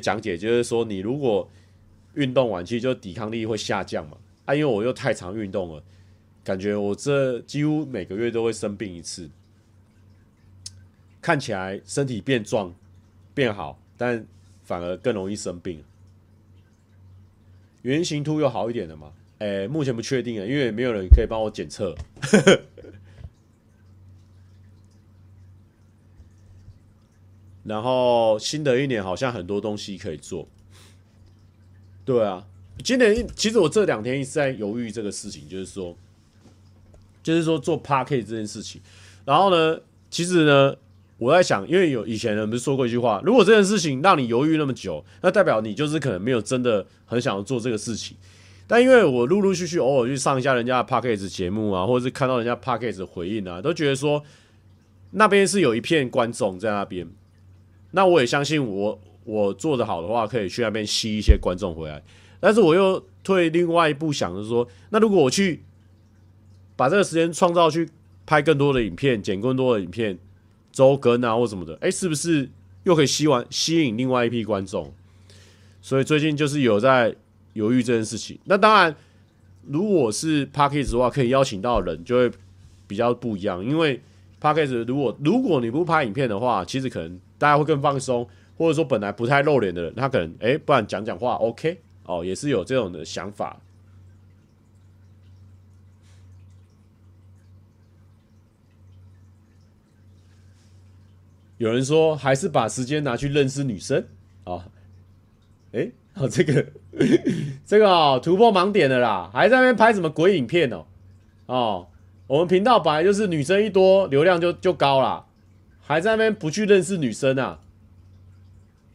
讲解，就是说你如果运动晚期就抵抗力会下降嘛，因为我又太常运动了，感觉我这几乎每个月都会生病一次。看起来身体变壮变好，但反而更容易生病。原型突有好一点的吗？目前不确定了，因为没有人可以帮我检测。然后新的一年好像很多东西可以做。对啊，今年其实我这两天一直在犹豫这个事情，就是说做 Podcast 这件事情。然后呢，其实呢，我在想，因为有以前人不是说过一句话，如果这件事情让你犹豫那么久，那代表你就是可能没有真的很想要做这个事情。但因为我陆陆续续偶尔去上一下人家的 Podcast 节目啊，或者是看到人家 Podcast 的回应啊，都觉得说那边是有一片观众在那边。那我也相信我。我做得好的话，可以去那边吸一些观众回来。但是我又退另外一步想，就是说，那如果我去把这个时间创造去拍更多的影片，剪更多的影片，周更啊或什么的，哎，是不是又可以吸引另外一批观众？所以最近就是有在犹豫这件事情。那当然，如果是 Podcast 的话，可以邀请到的人就会比较不一样，因为 Podcast 如果你不拍影片的话，其实可能大家会更放松，或者说本来不太露脸的人，他可能不然讲话 OK 哦，也是有这种的想法。有人说还是把时间拿去认识女生啊，这个突破盲点了啦，还在那边拍什么鬼影片哦，我们频道本来就是女生一多流量就高啦，还在那边不去认识女生啊，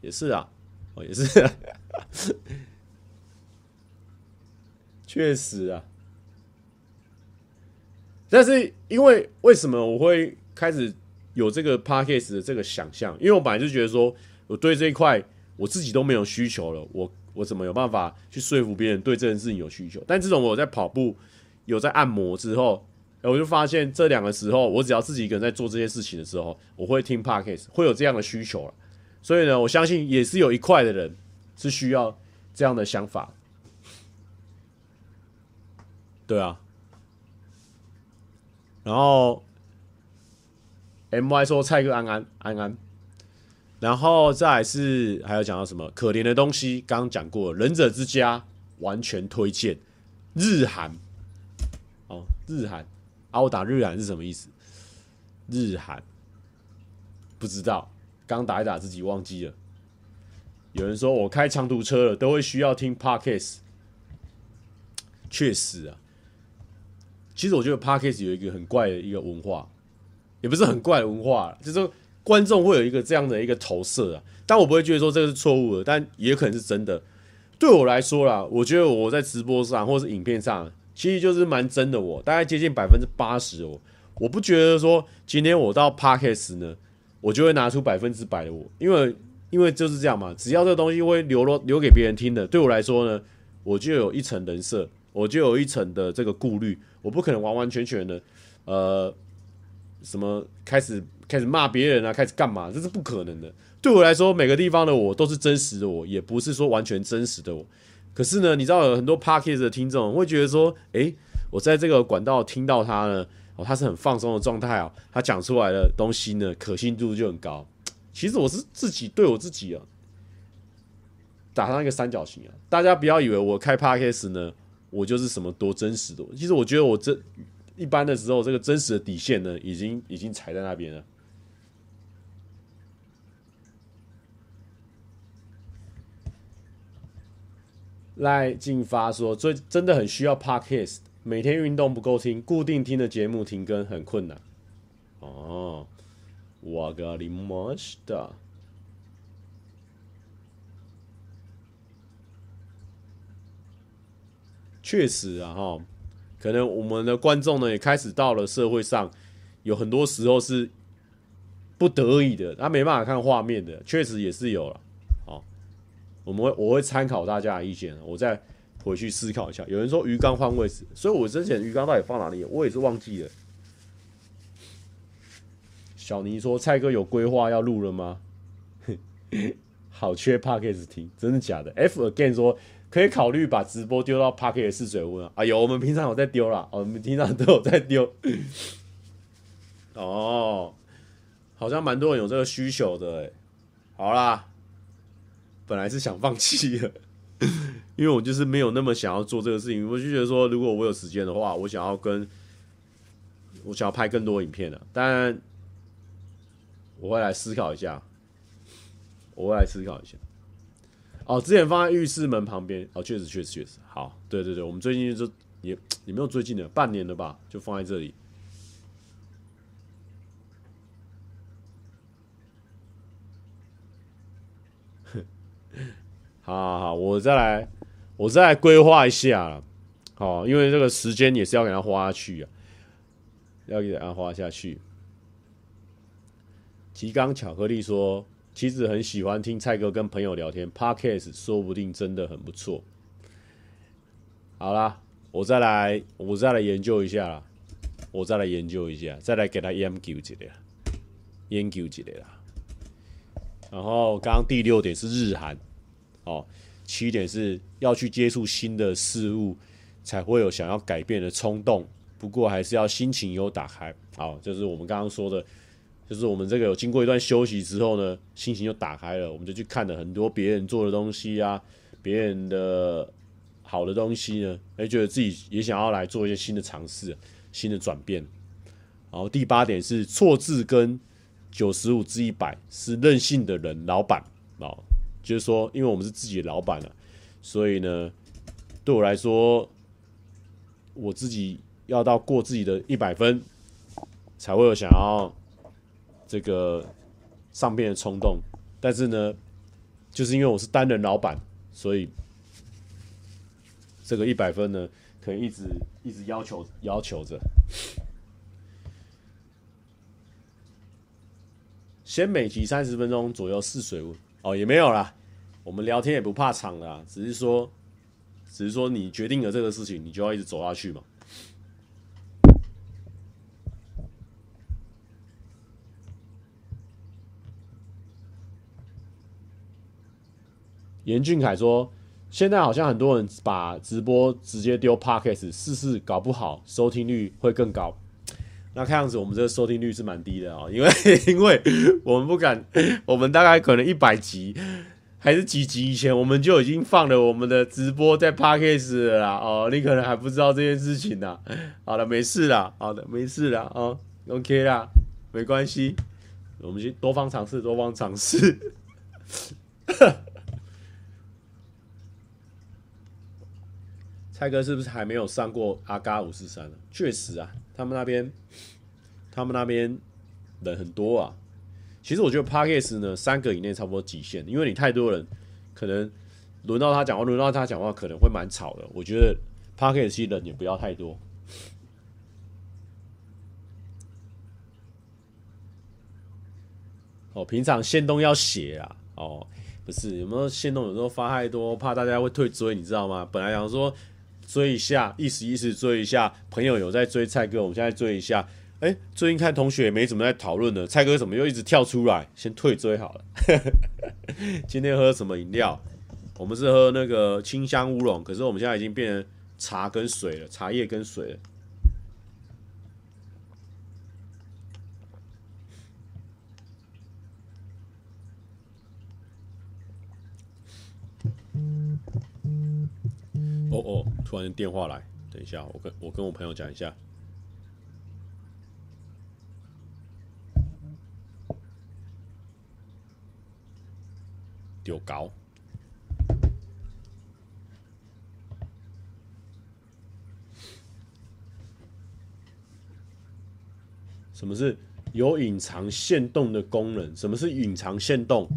也是啊，也是啊，确实啊。但是因为什么我会开始有这个 podcast 的这个想象，因为我本来就觉得说，我对这一块我自己都没有需求了，我怎么有办法去说服别人对这件事情有需求？但自从我在跑步、有在按摩之后，我就发现这两个时候，我只要自己一个人在做这些事情的时候，我会听 podcast， 会有这样的需求了。所以呢，我相信也是有一块的人是需要这样的想法。对啊，然后。MY 说蔡哥安安，然后再来是还有讲到什么可怜的东西，刚刚讲过了，忍者之家完全推荐，日韩哦，日韩，我打日韩是什么意思？日韩不知道，刚打一打自己忘记了。有人说我开长途车了，都会需要听 podcast， 确实啊。其实我觉得 podcast 有一个很怪的一个文化。也不是很怪的文化，就是观众会有一个这样的一个投射啊。但我不会觉得说这个是错误的，但也可能是真的。对我来说啦，我觉得我在直播上或是影片上，其实就是蛮真的我，大概接近 80% 我不觉得说今天我到 Podcast 呢，我就会拿出 100% 的我，因为就是这样嘛。只要这个东西会留给别人听的，对我来说呢，我就有一层人设，我就有一层的这个顾虑，我不可能完完全全的什么开始骂别人啊，开始干嘛？这是不可能的。对我来说，每个地方的我都是真实的我，也不是说完全真实的我。可是呢，你知道有很多 podcast 的听众会觉得说，我在这个管道听到他呢，他是很放松的状态啊，他讲出来的东西呢，可信度就很高。其实我是自己对我自己啊，打上一个三角形啊。大家不要以为我开 podcast 呢，我就是什么多真实的我。其实我觉得我一般的时候，这个真实的底线呢，已经踩在那边了。赖进发说：“最真的很需要 podcast， 每天运动不够听，固定听的节目停更很困难。”哦，我がりました。确实啊，哈。可能我们的观众呢也开始到了社会上，有很多时候是不得已的，他没办法看画面的，确实也是有了。好，我会参考大家的意见，我再回去思考一下。有人说鱼缸换位置，所以我之前鱼缸到底放哪里，我也是忘记了。小尼说蔡哥有规划要录了吗？好缺 podcast 听，真的假的 ？F again 说。可以考虑把直播丢到 Pocket 的试水温啊！哎呦，我们平常有在丢啦，我们平常都有在丢。哦，好像蛮多人有这个需求的哎。好啦，本来是想放弃的，因为我就是没有那么想要做这个事情。我就觉得说，如果我有时间的话，我想要拍更多影片的。当然，我会来思考一下。之前放在浴室门旁边哦，确实，好，对，我们最近就也没有最近的半年了吧，就放在这里。好，我再来规划一下啦，好，因为这个时间也是要给它花下去啊，要给它花下去。提纲巧克力说。其实很喜欢听蔡哥跟朋友聊天 ，Podcast 说不定真的很不错。好啦，我再来研究一下啦，再来给他研究一下啦。然后刚刚第6点是日韩，哦，7点是要去接触新的事物，才会有想要改变的冲动。不过还是要心情有打开，好，就是我们刚刚说的，就是我们这个有经过一段休息之后呢，心情就打开了，我们就去看了很多别人做的东西啊，别人的好的东西呢，觉得自己也想要来做一些新的尝试，新的转变。然后第8点是错字跟95-100是任性的人老板，哦，就是说，因为我们是自己的老板啊，所以呢，对我来说，我自己要到过自己的100分，才会有想要这个上面的冲动。但是呢，就是因为我是单人老板，所以这个100分呢，可以一直要求着。先每集30分钟左右试水温哦，也没有啦，我们聊天也不怕长啦，只是说你决定了这个事情，你就要一直走下去嘛。严俊凯说，现在好像很多人把直播直接丢 podcast 试试，搞不好收听率会更高。那看样子我们这个收听率是蛮低的啊，哦，因为我们不敢，我们大概可能100集还是几集以前，我们就已经放了我们的直播在 Podcast 了啦哦，你可能还不知道这件事情啦。好了，没事啦，好的，没事啦，哦 ，OK 啦，没关系，我们去多方尝试。蔡哥是不是还没有上过阿嘎543呢？确实啊，他们那边人很多啊。其实我觉得 Podcast 呢3个以内差不多极限，因为你太多人，可能轮到他讲话可能会蛮吵的。我觉得 Podcast 其实人也不要太多。哦，平常限动要写啊，哦，不是有没有限动有时候发太多，怕大家会退追，你知道吗？本来想说追一下，意思追一下。朋友有在追蔡哥，我们现在追一下。哎，最近看同学也没怎么在讨论了，蔡哥怎么又一直跳出来？先退追好了。今天喝什么饮料？我们是喝那个清香乌龙，可是我们现在已经变成茶跟水了，茶叶跟水了。哦，突然电话来，等一下，我跟我朋友讲一下。丢高。什么是有隐藏限动的功能？什么是隐藏限动？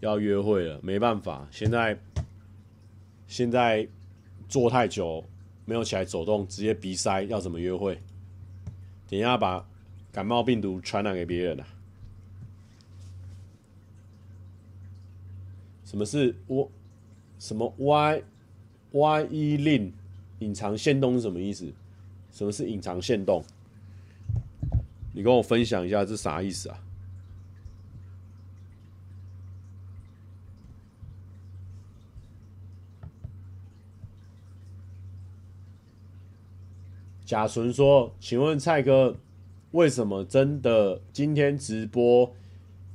要约会了，没办法，现在坐太久没有起来走动，直接鼻塞，要怎么约会？等一下把感冒病毒传染给别人啊！什么 Y10 隐藏限动是什么意思？什么是隐藏限动？你跟我分享一下这啥意思啊？贾纯说：“请问蔡哥，为什么真的今天直播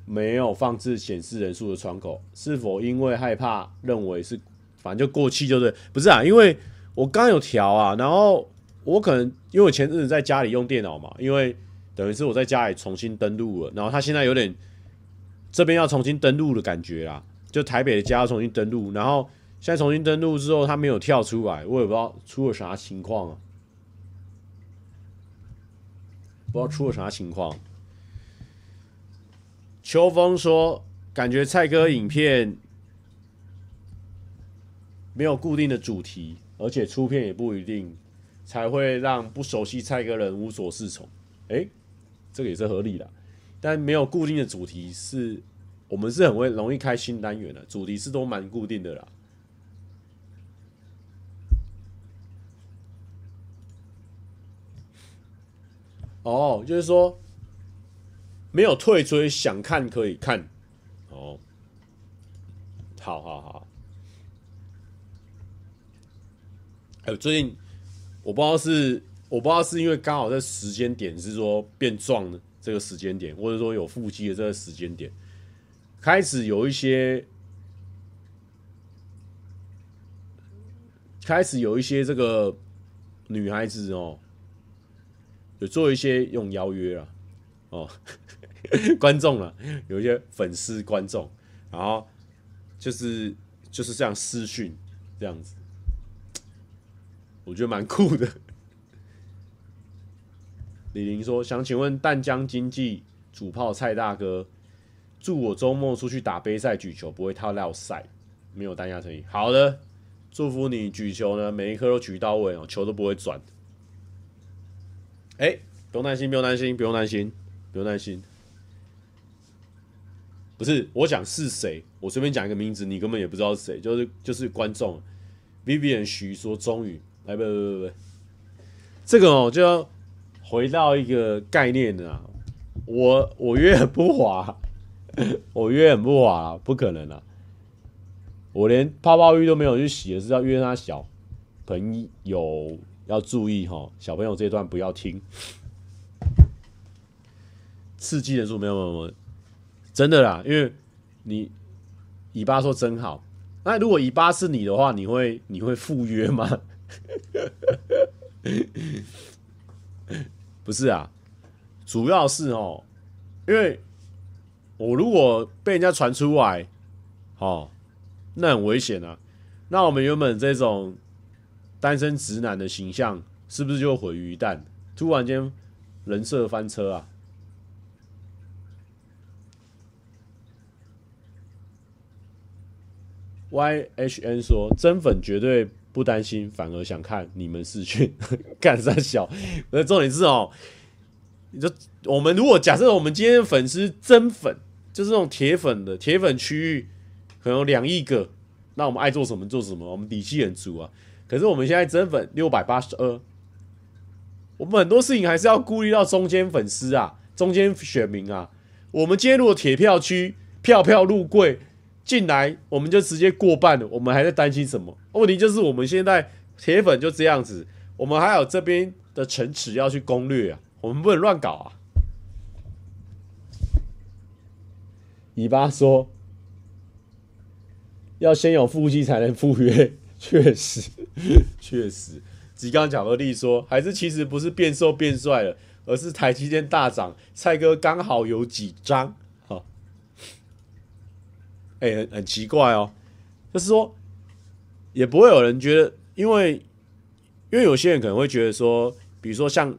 没有放置显示人数的窗口？是否因为害怕认为是反正就过气，就是不是啊？因为我刚有调啊，然后我可能因为我前阵子在家里用电脑嘛，因为等于是我在家里重新登录了，然后他现在有点这边要重新登录的感觉啦，就台北的家要重新登录，然后现在重新登录之后他没有跳出来，我也不知道出了啥情况啊。”不知道出了啥情况。秋风说：“感觉蔡哥影片没有固定的主题，而且出片也不一定。才会让不熟悉蔡哥人无所适从。哎，这个也是合理的。但没有固定的主题是，我们是很会容易开新单元的，主题是都蛮固定的啦。哦，就是说没有退追，想看可以看。哦，好好好。哎，最近我不知道是因为刚好在时间点是说变壮的这个时间点，或者说有腹肌的这个时间点，开始有一些这个女孩子哦，有做一些用邀约啦，哦，观众啦，有一些粉丝观众，然后就是这样私讯这样子。我觉得蛮酷的。李玲说：“想请问淡江经济主炮蔡大哥，祝我周末出去打杯赛举球不会套到赛，没有单压成瘾。”好的，祝福你举球呢，每一颗都举到位哦，球都不会转。哎，不用担心。不是，我讲是谁，我随便讲一个名字，你根本也不知道是谁，就是观众。Vivian 徐说：“终于。”哎，不，这个哦，就要回到一个概念了啊。我约很不滑，不可能啊！我连泡泡浴都没有去洗，是要约他小朋友要注意哈，小朋友这一段不要听。刺激人数没有，真的啦，因为你尾巴说真好，那如果尾巴是你的话，你会赴约吗？不是啊，主要是哦，因为我如果被人家传出来，哦，那很危险啊。那我们原本这种单身直男的形象，是不是就毁于一旦？突然间人设翻车啊！YHN 说：“真粉绝对不担心，反而想看你们视讯干三小。”那重点是哦，我们如果假设我们今天的粉丝真粉，就是那种铁粉的铁粉区域，可能有2亿个，那我们爱做什么做什么，我们底气很足啊。可是我们现在真粉682，我们很多事情还是要顾虑到中间粉丝啊，中间选民啊。我们今天如果铁票区票入柜。进来我们就直接过半了，我们还在担心什么？问题就是我们现在铁粉就这样子，我们还有这边的城池要去攻略啊，我们不能乱搞啊。尾巴说：“要先有腹肌才能赴约。”确实。吉冈巧克力说：“还是其实不是变瘦变帅了，而是台积电大涨，蔡哥刚好有几张。”欸，很奇怪哦，就是说，也不会有人觉得，因为有些人可能会觉得说，比如说像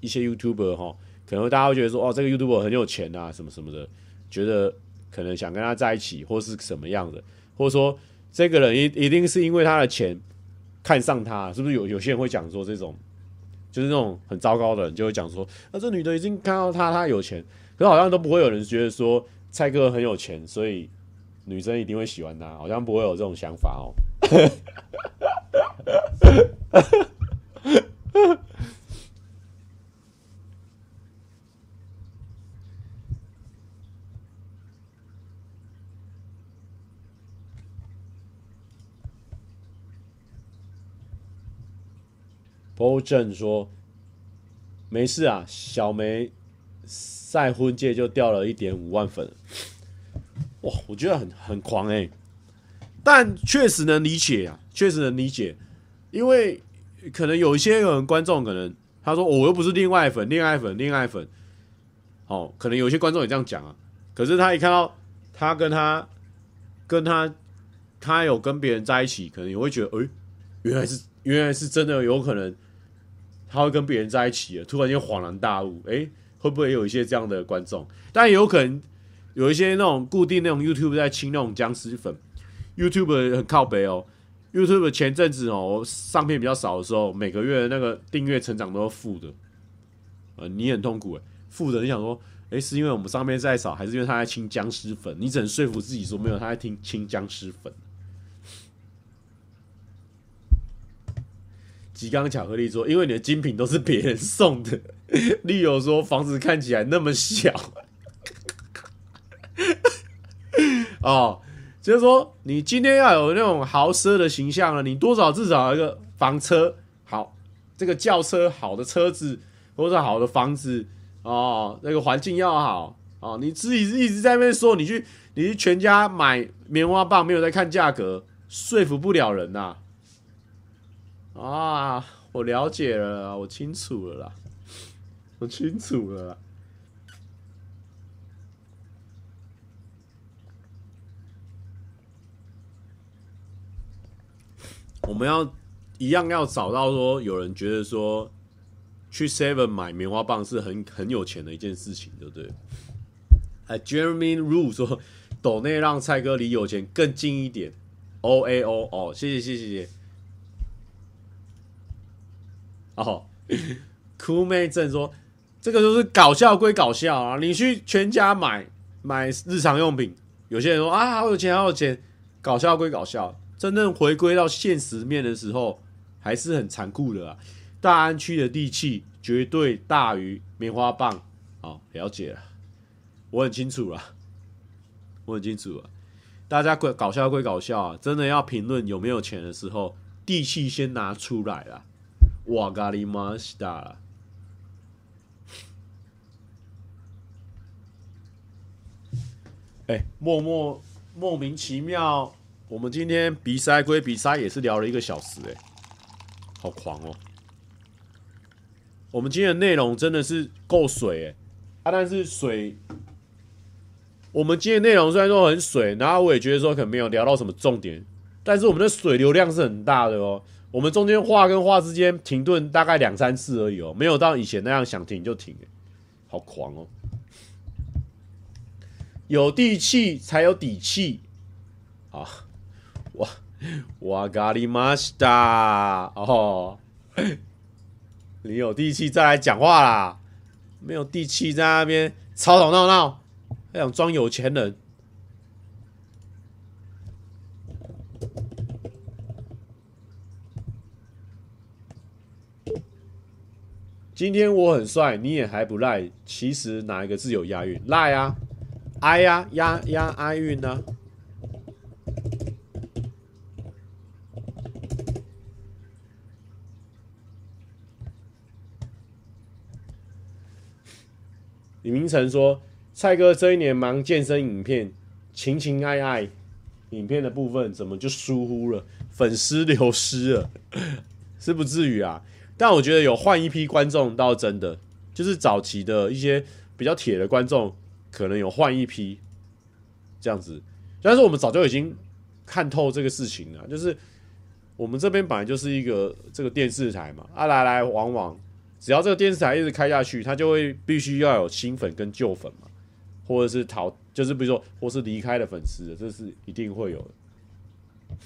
一些 YouTuber 哈，可能大家会觉得说，哦，这个 YouTuber 很有钱啊，什么什么的，觉得可能想跟他在一起，或是什么样的，或者说这个人一定是因为他的钱看上他，是不是有些人会讲说这种，就是那种很糟糕的人就会讲说，那这女的已经看到他有钱，可是好像都不会有人觉得说蔡哥很有钱，所以。女生一定会喜欢他，好像不会有这种想法哦。波正说：“没事啊，小梅晒婚戒就掉了1.5万粉。”哇，我觉得很狂欸，但确实能理解啊，因为可能有一些人观众可能他说，我又不是恋爱粉，哦，可能有些观众也这样讲啊。可是他一看到他跟他有跟别人在一起，可能也会觉得，哎，原来是真的有可能他会跟别人在一起了，突然间恍然大悟，哎，会不会有一些这样的观众？但也有可能。有一些那种固定那种 YouTube 在清那种僵尸粉 ，YouTube 很靠北哦， YouTube 前阵子哦，上片比较少的时候，每个月那个订阅成长都是负的，你很痛苦哎，负的你想说，哎，是因为我们上片在少，还是因为他在清僵尸粉？你只能说服自己说没有，他在听清僵尸粉。吉冈巧克力说，因为你的精品都是别人送的。例如说，房子看起来那么小。哦，就是说，你今天要有那种豪奢的形象了，你多少至少有一个房车，好，这个轿车，好的车子，或者好的房子，哦，那个环境要好，哦，你自己一直在那边说，你去全家买棉花棒，没有在看价格，说服不了人呐、啊。啊，我了解了啦，我清楚了啦，我清楚了啦。我们要一样要找到说，有人觉得说去 Seven 买棉花棒是很有钱的一件事情，对不对？Jeremy Rue 说，斗内让蔡哥离有钱更近一点。O A O 哦，谢谢。哦，酷妹正说，这个就是搞笑归搞笑啊，你去全家买日常用品，有些人说啊好有钱，搞笑归搞笑。真正回归到现实面的时候，还是很残酷的啊！大安区的地气绝对大于棉花棒。好，了解了，我很清楚了。大家搞笑归搞笑啊，真的要评论有没有钱的时候，地气先拿出来啦。哇咖喱玛西达啦！哎，莫名其妙。我们今天鼻塞归鼻塞，也是聊了1个小时哎、欸，好狂哦！我们今天的内容真的是够水哎、欸，但是水，我们今天的内容虽然说很水，然后我也觉得说可能没有聊到什么重点，但是我们的水流量是很大的哦。我们中间话跟话之间停顿大概2-3次而已哦，没有到以前那样想停就停、欸，好狂哦！有地气才有底气啊！哇咖喱玛西达哦，你有地气再来讲话啦，没有地气在那边吵吵闹闹，还想装有钱人。今天我很帅，你也还不赖。其实哪一个字有押韵？赖啊，哀啊，押哀韵啊。李明成说：“蔡哥这一年忙健身影片，情情爱爱影片的部分怎么就疏忽了，粉丝流失了，是不至于啊。但我觉得有换一批观众倒真的，就是早期的一些比较铁的观众，可能有换一批这样子。但是我们早就已经看透这个事情了，就是我们这边本来就是一个这个电视台嘛，啊来来往往。”只要这个电视台一直开下去，它就会必须要有新粉跟旧粉嘛，或者是就是比如说，或是离开的粉丝，这是一定会有的。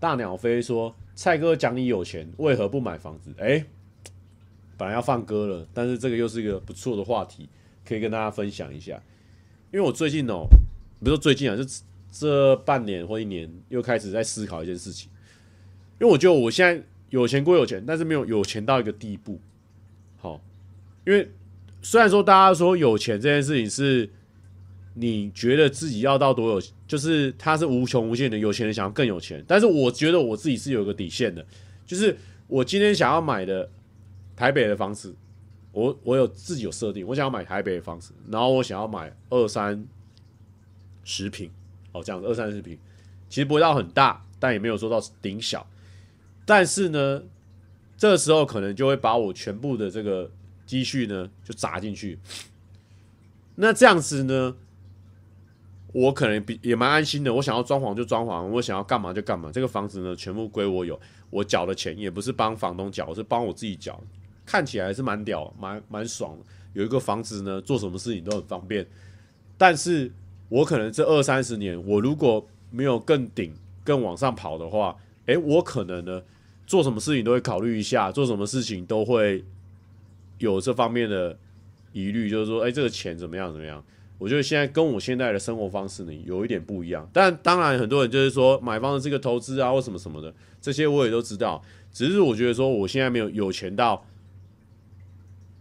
大鸟飞说：“蔡哥讲你有钱，为何不买房子？”哎，本来要放歌了，但是这个又是一个不错的话题，可以跟大家分享一下。因为我最近哦，不是最近啊，就这半年或1年，又开始在思考一件事情。因为我觉得我现在有钱归有钱，但是没有有钱到一个地步。好，因为虽然说大家说有钱这件事情是你觉得自己要到多有，就是它是无穷无限的，有钱人想要更有钱。但是我觉得我自己是有一个底线的，就是我今天想要买的台北的房子，我有自己有设定，我想要买台北的房子，然后我想要买20-30平，哦这样子20-30平，其实不会到很大，但也没有说到顶小。但是呢，这个时候可能就会把我全部的这个积蓄呢，就砸进去。那这样子呢，我可能也蛮安心的。我想要装潢就装潢，我想要干嘛就干嘛。这个房子呢，全部归我有。我缴的钱也不是帮房东缴，我是帮我自己缴。看起来是蛮屌，蛮爽的。有一个房子呢，做什么事情都很方便。但是我可能这20-30年，我如果没有更顶、更往上跑的话，我可能呢，做什么事情都会考虑一下，做什么事情都会有这方面的疑虑，就是说，这个钱怎么样怎么样？我觉得现在跟我现在的生活方式呢，有一点不一样。但当然，很多人就是说买房是个投资啊，或什么什么的，这些我也都知道。只是我觉得说，我现在没有钱到，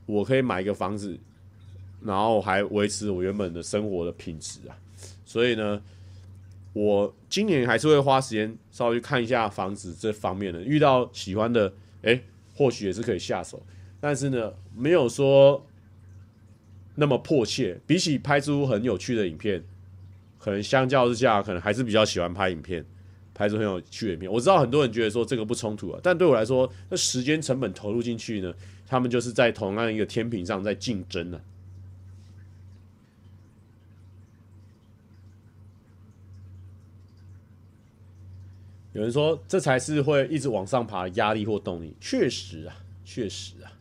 我可以买一个房子，然后还维持我原本的生活的品质啊。所以呢，我今年还是会花时间稍微去看一下房子这方面的，遇到喜欢的，或许也是可以下手。但是呢，没有说那么迫切。比起拍出很有趣的影片，可能相较之下，可能还是比较喜欢拍影片，拍出很有趣的影片。我知道很多人觉得说这个不冲突啊，但对我来说，那时间成本投入进去呢，他们就是在同样一个天平上在竞争啊。有人说，这才是会一直往上爬的压力或动力。确实啊，确实啊。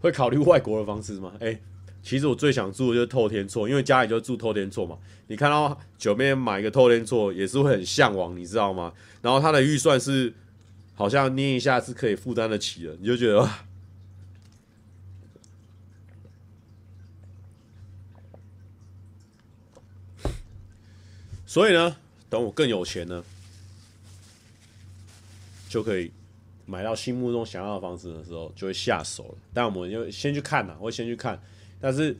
会考虑外国的方式吗？其实我最想住的就是透天厝，因为家里就住透天厝嘛。你看到九妹买一个透天厝，也是会很向往，你知道吗？然后他的预算是好像捏一下是可以负担得起的，你就觉得。所以呢，等我更有钱呢，就可以买到心目中想要的房子的时候，就会下手了。但我们就先去看啦，我会先去看。但是，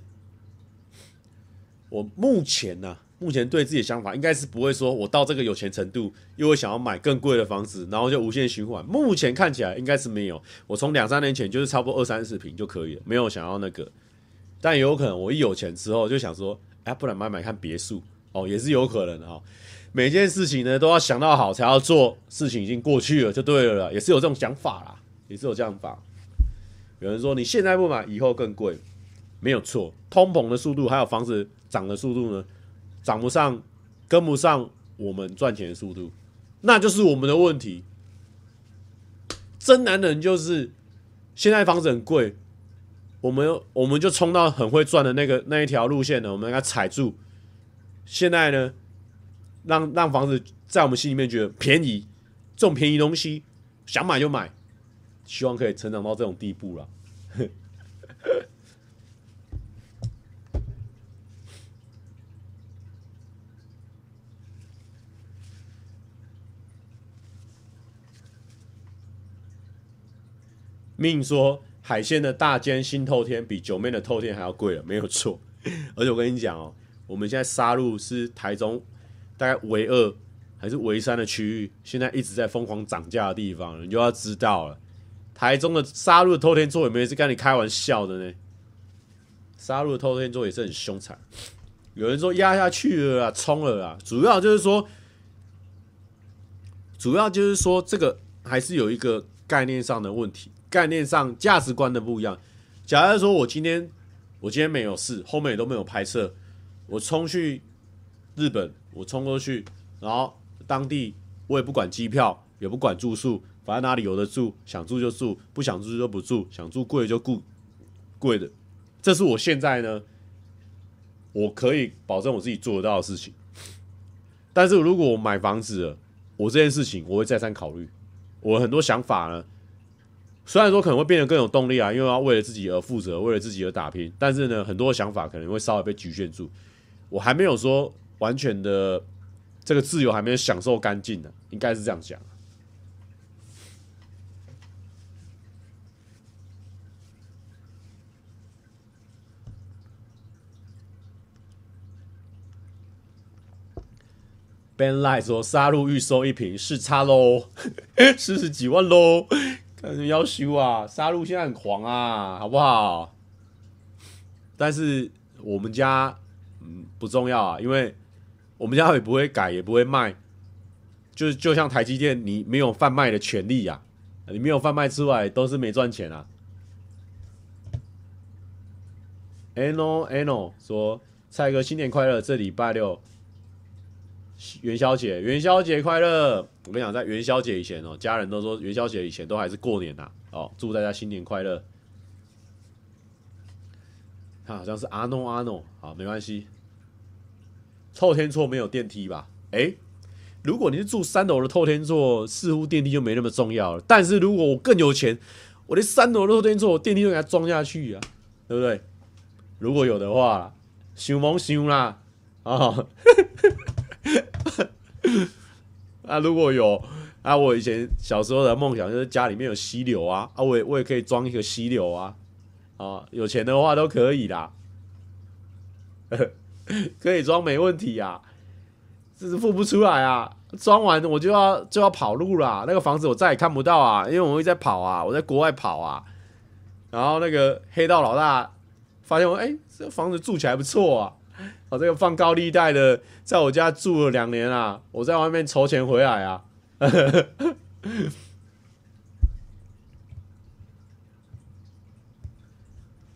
我目前呢、目前对自己的想法应该是不会说，我到这个有钱程度，又会想要买更贵的房子，然后就无限循环。目前看起来应该是没有。我从2-3年前就是差不多20-30平就可以了，没有想要那个。但也有可能我一有钱之后就想说，不然买看别墅。也是有可能的。每件事情呢都要想到好才要做，事情已经过去了就对了啦，也是有这种想法啦，也是有这样法。有人说你现在不买，以后更贵，没有错。通膨的速度还有房子涨的速度呢，涨不上，跟不上我们赚钱的速度，那就是我们的问题。真男人就是现在房子很贵，我们就冲到很会赚的那一条路线呢，我们给它踩住。现在呢，让房子在我们心里面觉得便宜，这种便宜东西想买就买，希望可以成长到这种地步啦。命说海鲜的大间新透天比九妹的透天还要贵了，没有错。而且我跟你讲哦。我们现在杀戮是台中大概唯2还是唯3的区域，现在一直在疯狂涨价的地方，你就要知道了。台中的杀戮的透天座有没有是跟你开玩笑的呢？杀戮的透天座也是很凶残。有人说压下去了啦，冲了啦，主要就是说这个还是有一个概念上的问题，概念上价值观的不一样。假如说我今天没有事，后面也都没有拍摄。我冲去日本，我冲过去，然后当地我也不管机票，也不管住宿，反正哪里有的住，想住就住，不想住就不住，想住贵就贵的。这是我现在呢，我可以保证我自己做得到的事情。但是如果我买房子了，我这件事情我会再三考虑，我很多想法呢，虽然说可能会变得更有动力啊，因为要为了自己而负责，为了自己而打拼，但是呢，很多想法可能会稍微被局限住。我还没有说完全的这个自由还没有享受干净的，应该是这样讲。Ben Light 说杀戮预收1平是差咯，40几万咯，看什么要修啊？杀戮现在很狂啊，好不好？但是我们家。不重要啊，因为我们家也不会改，也不会卖，就像台积电，你没有贩卖的权利啊，你没有贩卖之外都是没赚钱啊。Ano 说蔡哥新年快乐，这礼拜六元宵节快乐！我跟你讲，在元宵节以前哦，家人都说元宵节以前都还是过年呐。哦，祝大家新年快乐！好像是阿诺，好，没关系。透天厝没有电梯吧？哎，如果你是住3楼的透天厝，似乎电梯就没那么重要了。但是如果我更有钱，我连3楼的透天厝电梯都给它装下去啊，对不对？如果有的话，想蒙想啦，哦。啊，如果有啊，我以前小时候的梦想就是家里面有溪流啊，啊我也可以装一个溪流啊，啊，有钱的话都可以啦，可以装没问题啊，只是付不出来啊，装完我就要跑路啦，那个房子我再也看不到啊，因为我一直在跑啊，我在国外跑啊，然后那个黑道老大发现我，哎，这房子住起来不错啊。哦，这个放高利贷的，在我家住了2年啊，我在外面筹钱回来啊。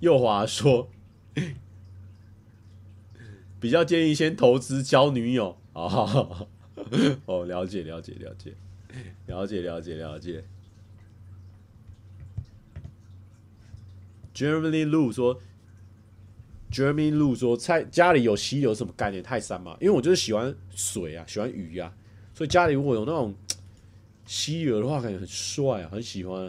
右华说，比较建议先投资交女友哦。哦，了解。Jeremy Lu 说：“家里有溪流什么概念？太山嘛，因为我就是喜欢水啊，喜欢鱼啊，所以家里如果有那种溪流的话，感觉很帅啊，很喜欢、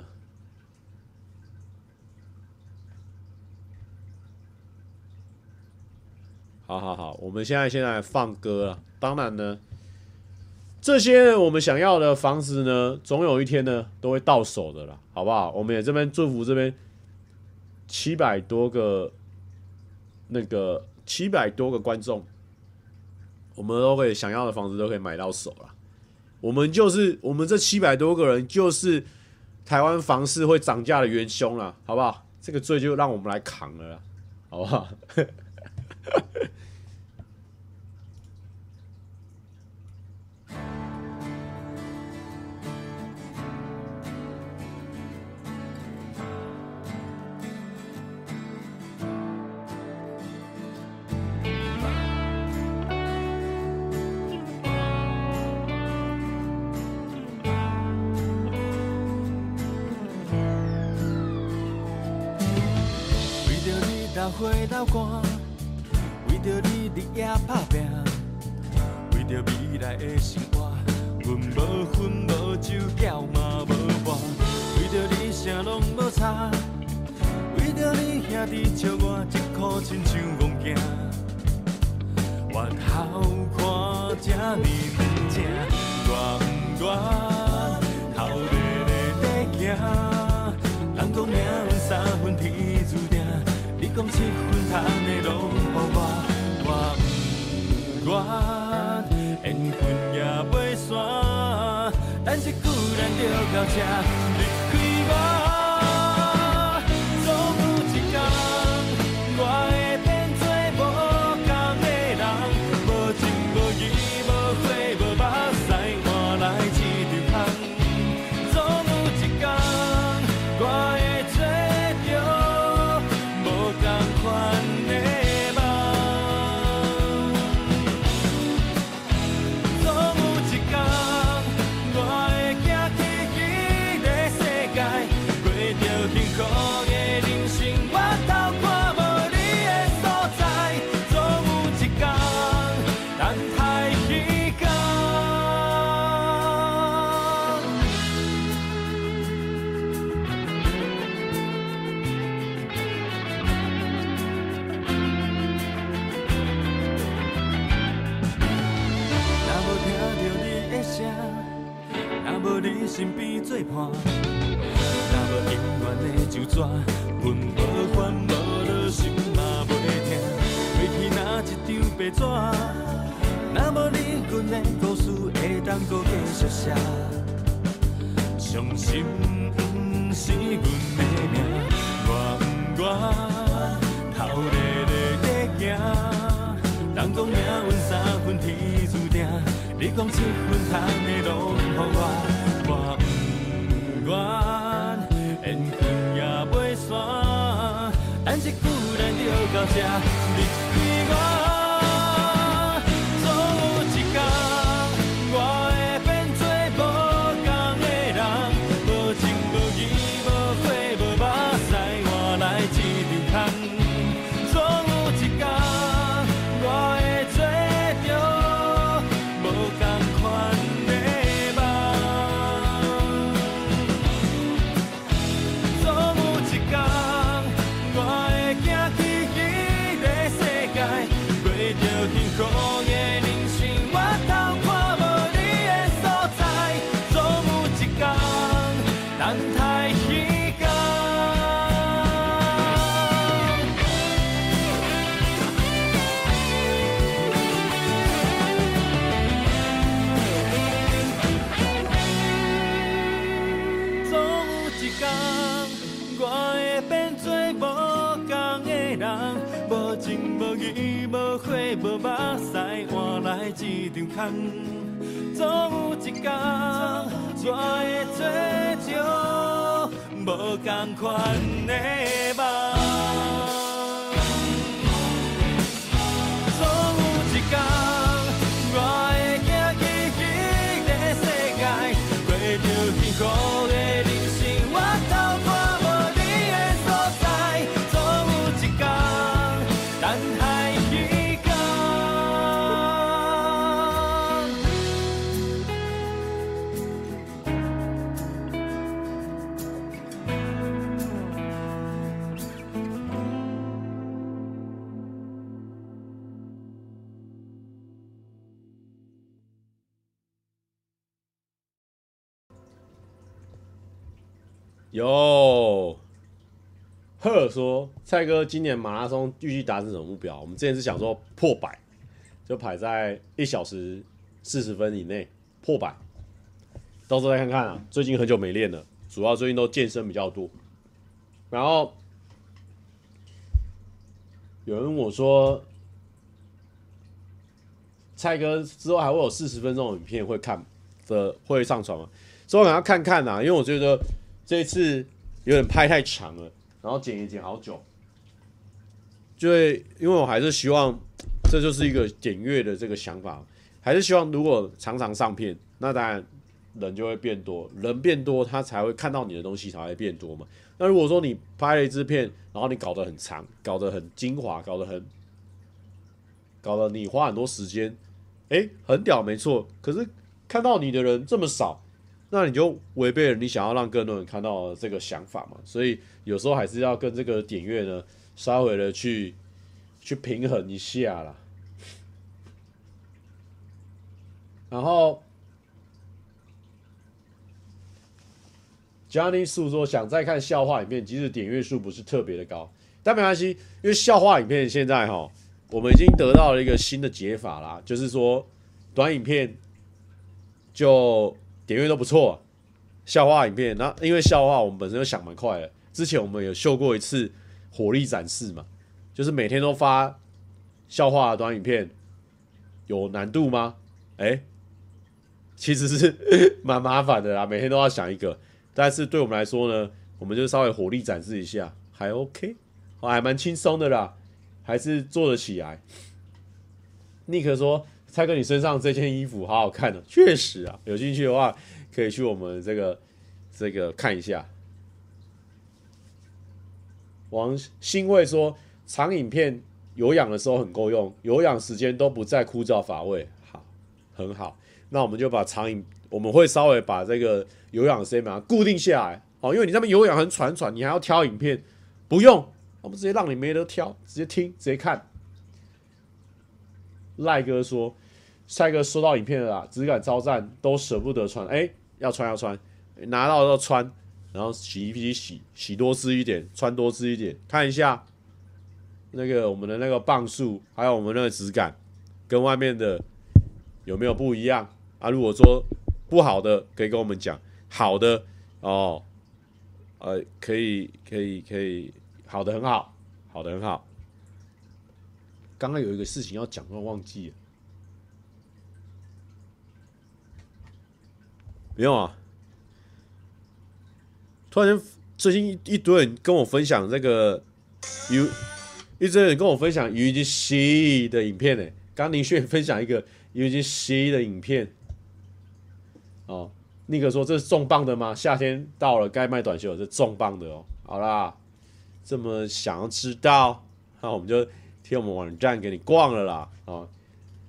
啊。”好，我们现在放歌了。当然呢，这些我们想要的房子呢，总有一天呢都会到手的啦，好不好？我们也这边祝福这边700多个。那个700多个观众，我们都可以想要的房子都可以买到手了。我们这700多个人就是台湾房市会涨价的元凶了，好不好？这个罪就让我们来扛了啦，好不好？回到我，为着你日夜打拼，为着未来的生活，阮无烟无酒，叫嘛无伴。为着你啥拢无差，为着你兄弟笑我一苦亲像戆囝，我好看这呢不正，我头低低地行，人讲命运三分天注定。你讲7分赚的拢予我不愿，缘分也袂散，但是固然着到这离开我，总有一天我会变做无同的人，无情无义无血无目屎换来一场空，总有一天我会。身边做伴，若无姻缘的酒桌，阮无烦无恼，心嘛袂痛。过去那一张白纸，若无你，阮的故事会当搁继续写。伤心不是阮的命，我头低低地行。人讲命运3分天注定，你讲7分赚的拢予我。缘分也袂散，但是固然着到这，离开我，总有一天。会变做无同的人，无情无义无血无目屎，换来一场空。总有一天，我会做着无同款的梦。 我的人生，我都看无你的所在。总有一天，等海彼岸。 有，赫说蔡哥今年马拉松预计达成什么目标？我们之前是想说破百，就排在1小时40分以内破百，到时候再看看啊。最近很久没练了，主要最近都健身比较多。然后有人问我说，蔡哥之后还会有40分钟的影片会看的会上传吗？之后想要看看啊，因为我觉得。 这一次有点拍太长了，然后剪也剪好久，就会因为我还是希望，这就是一个点阅的这个想法，还是希望如果常常上片，那当然人就会变多，人变多他才会看到你的东西才会变多嘛。那如果说你拍了一支片，然后你搞得很长，搞得很精华，搞得你花很多时间，哎，很屌没错，可是看到你的人这么少。 那你就违背了你想要让更多人看到的这个想法嘛，所以有时候还是要跟这个点阅呢稍微的去平衡一下啦。然后 Johnny 诉说想再看笑话影片，即使点阅数不是特别的高，但没关系，因为笑话影片现在齁，我们已经得到了一个新的解法啦，就是说短影片就。 点阅都不错，笑话影片，那因为笑话我们本身就想蛮快的。之前我们有秀过一次火力展示嘛，就是每天都发笑话的短影片，有难度吗？哎，其实是蛮麻烦的啦，每天都要想一个。但是对我们来说呢，我们就稍微火力展示一下，还 OK， 还蛮轻松的啦，还是做得起来。尼克说。 蔡哥，你身上这件衣服好好看哦，确实啊，有兴趣的话可以去我们这个看一下。王欣卫说，长影片有氧的时候很够用，有氧时间都不再枯燥乏味，好，很好。那我们就把长影，我们会稍微把这个有氧的时间把它固定下来，哦，因为你那边有氧很喘，你还要挑影片，不用，我们直接让你没得挑，直接听，直接看。赖哥说。 蔡哥收到影片了啦，质感超赞，都舍不得穿。哎，要穿，拿到要穿，然后洗衣机洗多湿一点，穿多湿一点，看一下那个我们的那个磅数，还有我们那个质感，跟外面的有没有不一样啊？如果说不好的，可以跟我们讲；好的哦，可以，好的很好，好的很好。刚刚有一个事情要讲，我忘记了。 没有啊！突然间，最近一堆人跟我分享这个一堆人跟我分享 UGC 的影片呢。刚林炫分享一个 UGC 的影片，哦，那个说这是重磅的吗？夏天到了，该卖短袖，这重磅的哦。好啦，这么想要知道，那我们就贴我们网站给你逛了啦。哦，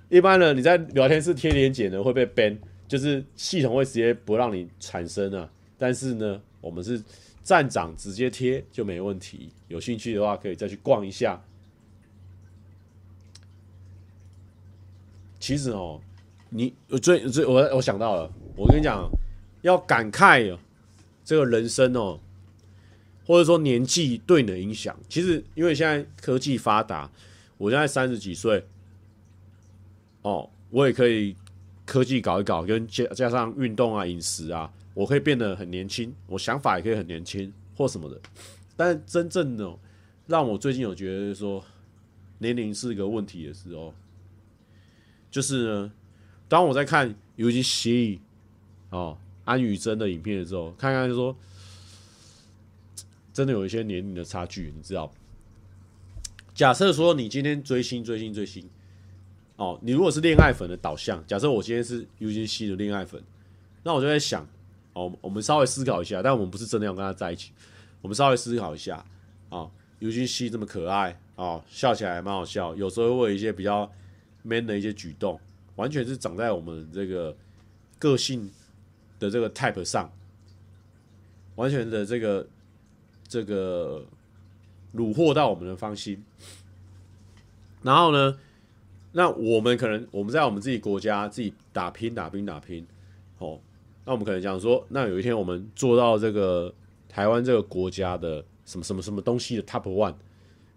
一般呢，你在聊天室贴链接呢会被 ban。 就是系统会直接不让你产生啊，但是呢，我们是站长直接贴就没问题。有兴趣的话，可以再去逛一下。其实哦，我想到了，我跟你讲，要感慨这个人生哦，或者说年纪对你的影响。其实因为现在科技发达，我现在30几岁，哦，我也可以。 科技搞一搞，跟加上运动啊、饮食啊，我可以变得很年轻，我想法也可以很年轻或什么的。但真正的让我最近有觉得说年龄是个问题的时候，就是呢，当我在看尤其西哦安宇真的影片的时候，看看就说真的有一些年龄的差距，你知道。假设说你今天追星哦，你如果是恋爱粉的导向，假设我今天是 UGC 的恋爱粉，那我就在想哦，我们稍微思考一下，但我们不是真的要跟他在一起，我们稍微思考一下啊，UGC 这么可爱哦，笑起来还蛮好笑，有时候会有一些比较 man 的一些举动，完全是长在我们这个个性的这个 type 上，完全的这个。虏获到我们的芳心，然后呢，那我们可能我们在我们自己国家自己打拼，哦，那我们可能讲说，那有一天我们做到这个台湾这个国家的什么什么什么东西的 top one，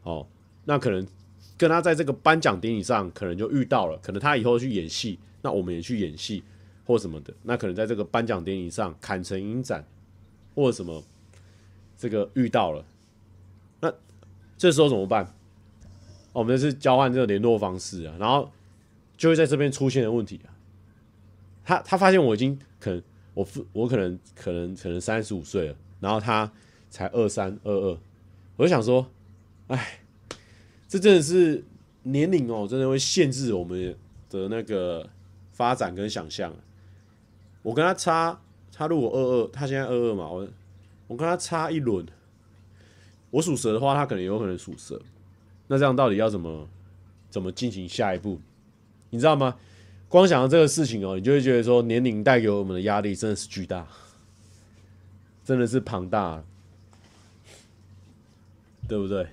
哦，那可能跟他在这个颁奖典礼上可能就遇到了，可能他以后去演戏，那我们也去演戏或什么的，那可能在这个颁奖典礼上砍成影展或者什么这个遇到了。这时候怎么办？我们是交换这个联络方式啊，然后就会在这边出现的问题啊。他发现我已经可能我可能35岁了，然后他才23、22，我就想说，哎，这真的是年龄哦，真的会限制我们的那个发展跟想象。我跟他差，他如果22，他现在22嘛，我跟他差一轮。我属蛇的话，他可能也有可能属蛇，那这样到底要怎么进行下一步？你知道吗？光想到这个事情哦，你就会觉得说年龄带给我们的压力真的是巨大，真的是庞大，对不对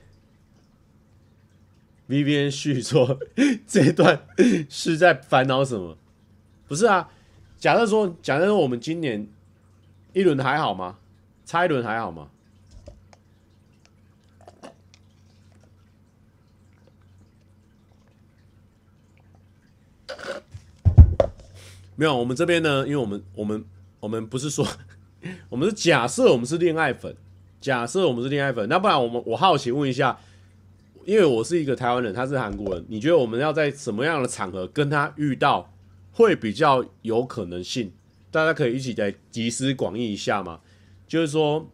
？Vivian 续说这一段是在烦恼什么？不是啊，假设说我们今年一轮还好吗？差一轮还好吗？没有，我们这边呢，因为我们不是说，我们是假设我们是恋爱粉，那不然我好奇问一下，因为我是一个台湾人，他是韩国人，你觉得我们要在什么样的场合跟他遇到会比较有可能性？大家可以一起来集思广益一下嘛，就是说，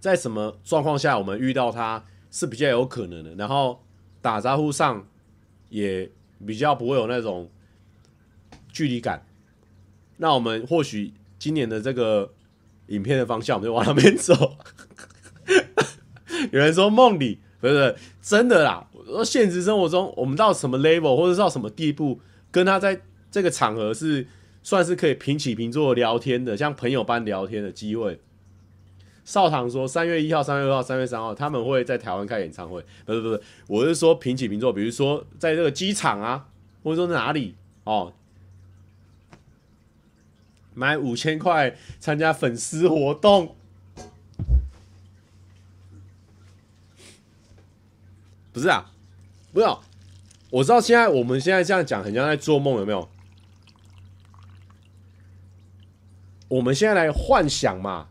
在什么状况下我们遇到他是比较有可能的，然后打招呼上也比较不会有那种距离感，那我们或许今年的这个影片的方向，我们就往那边走。有人说梦里不是真的啦，我说现实生活中，我们到什么 level 或者到什么地步，跟他在这个场合是算是可以平起平坐聊天的，像朋友般聊天的机会。少堂说3月1号、3月2号、3月3号他们会在台湾开演唱会，不是，我是说平起平坐，比如说在这个机场啊，或者说哪里哦。买5000块参加粉丝活动，不是啊，不是啊，我知道我们现在这样讲很像在做梦，有没有？我们现在来幻想嘛，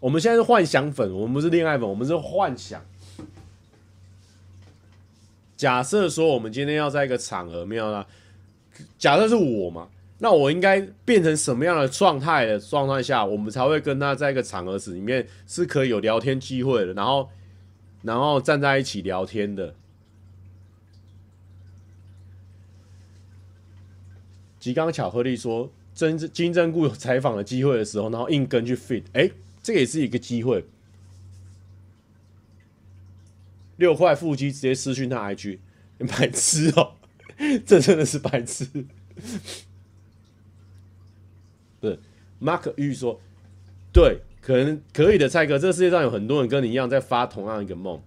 我们现在是幻想粉，我们不是恋爱粉，我们是幻想。假设说我们今天要在一个场合，没有啦，假设是我嘛。那我应该变成什么样的状态下，我们才会跟他在一个场合里面是可以有聊天机会的，然后站在一起聊天的。吉冈巧克力说，金针菇有采访的机会的时候，然后硬跟去 fit， 哎，这个也是一个机会。6块腹肌直接私讯他 IG， 你白痴哦，这真的是白痴。Mark 玉说：“对，可能可以的，蔡哥，这世界上有很多人跟你一样在发同样一个梦。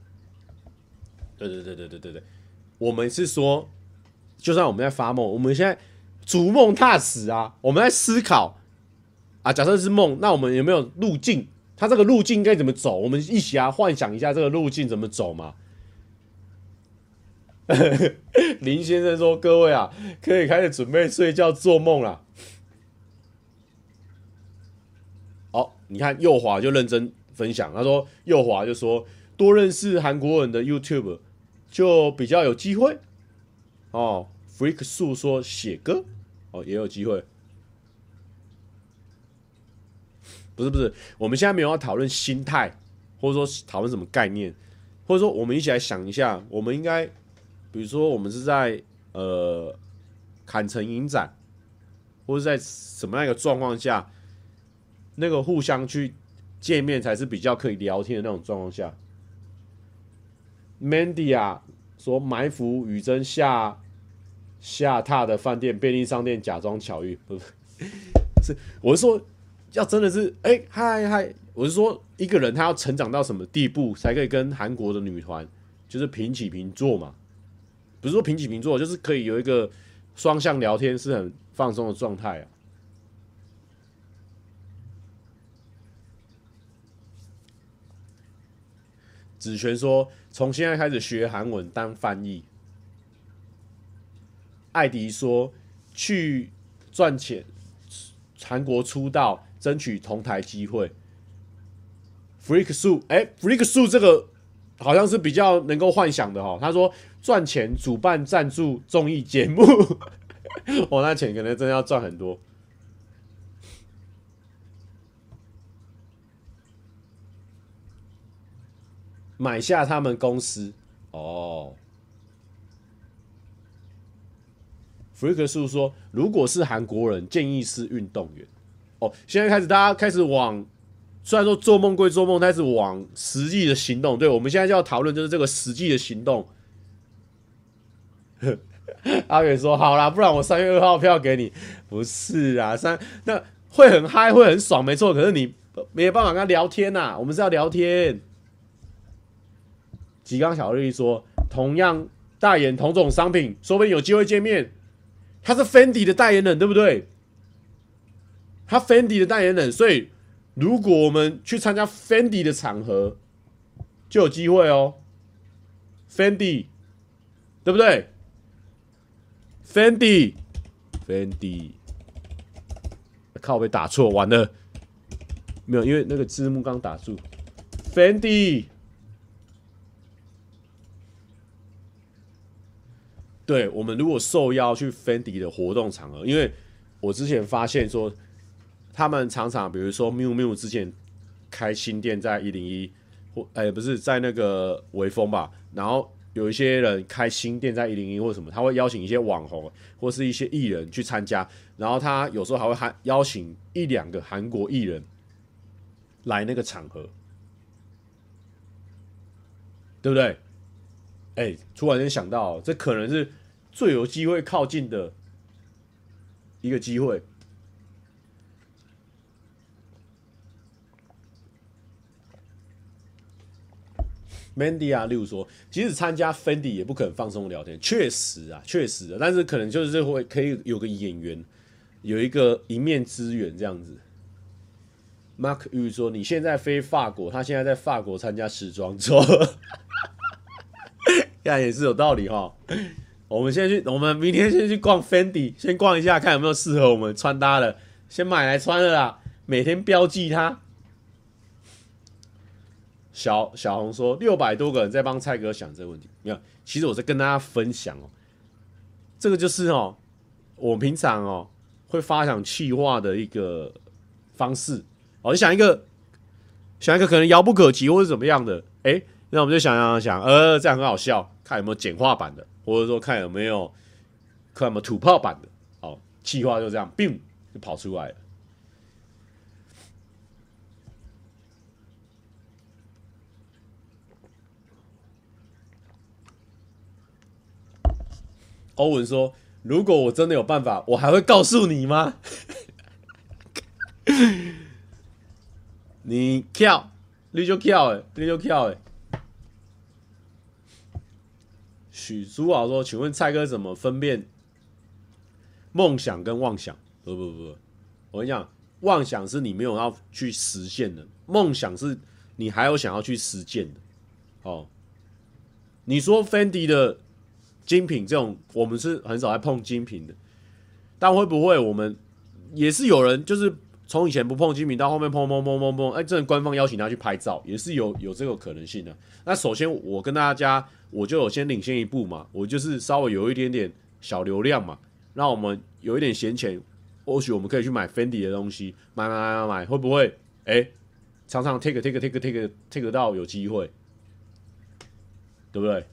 对，我们是说，就算我们在发梦，我们现在逐梦踏实啊，我们在思考啊，假设是梦，那我们有没有路径？它这个路径该怎么走？我们一起啊，幻想一下这个路径怎么走嘛。”林先生说：“各位啊，可以开始准备睡觉做梦了。”你看右滑就认真分享，他说佑华就说多认识韩国人的 YouTube 就比较有机会哦。Freak 树说写歌哦也有机会。不是，我们现在没有要讨论心态，或者说讨论什么概念，或者说我们一起来想一下，我们应该，比如说我们是在坎城影展，或者在什么样一个状况下，那个互相去见面才是比较可以聊天的那种状况下。Mandy 啊说埋伏雨珍下榻的饭店便利商店假装巧遇，不是，我是说。要真的是嗨，我是说一个人他要成长到什么地步才可以跟韩国的女团就是平起平坐嘛？不是说平起平坐，就是可以有一个双向聊天是很放松的状态啊。子璇说从现在开始学韩文当翻译。艾迪说去赚钱。韩国出道，争取同台机会。Freak 树，Freak 树这个好像是比较能够幻想的哈。他说赚钱，主办赞助综艺节目，哦，那钱可能真的要赚很多。买下他们公司哦。Freak 树说：“如果是韩国人，建议是运动员。哦，现在开始，大家开始往，虽然说做梦归做梦，但是往实际的行动。对，我们现在就要讨论就是这个实际的行动。”阿远说：“好啦，不然我3月2号票给你。”不是啊，那会很嗨，会很爽，没错。可是你没办法跟他聊天呐、啊，我们是要聊天。吉冈小日说：“同样代言同种商品，说不定有机会见面。”他是 Fendi 的代言人，对不对？他 Fendi 的代言人，所以如果我们去参加 Fendi 的场合，就有机会哦。Fendi， 对不对 ？Fendi， 靠北打错，完了，没有，因为那个字幕刚打住。Fendi， 对，我们如果受邀去 Fendi 的活动场合，因为我之前发现说，他们常常比如说 miu miu 之前开新店在101，不是在那个微风吧，然后有一些人开新店在101或什么，他会邀请一些网红或是一些艺人去参加，然后他有时候还会邀请1-2个韩国艺人来那个场合，对不对？突然间想到，这可能是最有机会靠近的一个机会。Mandy 啊，例如说，即使参加 Fendi 也不可能放松聊天，确实啊，但是可能就是会可以有个演员，有一个一面之缘这样子。Mark Yu 说，你现在飞法国，他现在在法国参加时装周。看也是有道理哈，我们明天先去逛 Fendi， 先逛一下看有没有适合我们穿搭的，先买来穿了啦。每天标记它。小红说600多个人在帮蔡哥想这个问题，没有，其实我在跟大家分享哦，这个就是哦，我平常哦会发想企划的一个方式哦，你想一个可能遥不可及或是怎么样的，那我们就想，这样很好笑，看有没有简化版的，或者说看有没有土炮版的，哦，企划就这样，砰就跑出来了。欧文说：“如果我真的有办法，我还会告诉你吗？”你跳，你就跳。许书豪说：“请问蔡哥怎么分辨梦想跟妄想？”不，我跟你讲，妄想是你没有要去实现的，梦想是你还有想要去实践的。哦，你说 Fendi 的精品这种，我们是很少在碰精品的，但会不会我们也是有人就是从以前不碰精品，到后面碰，哎，真的官方邀请他去拍照，也是有这个可能性的。那首先我跟大家，我就有先领先一步嘛，我就是稍微有一点点小流量嘛，让我们有一点闲钱，或许我们可以去买 Fendi 的东西，买，会不会？哎，常常 take 到有机会，对不对？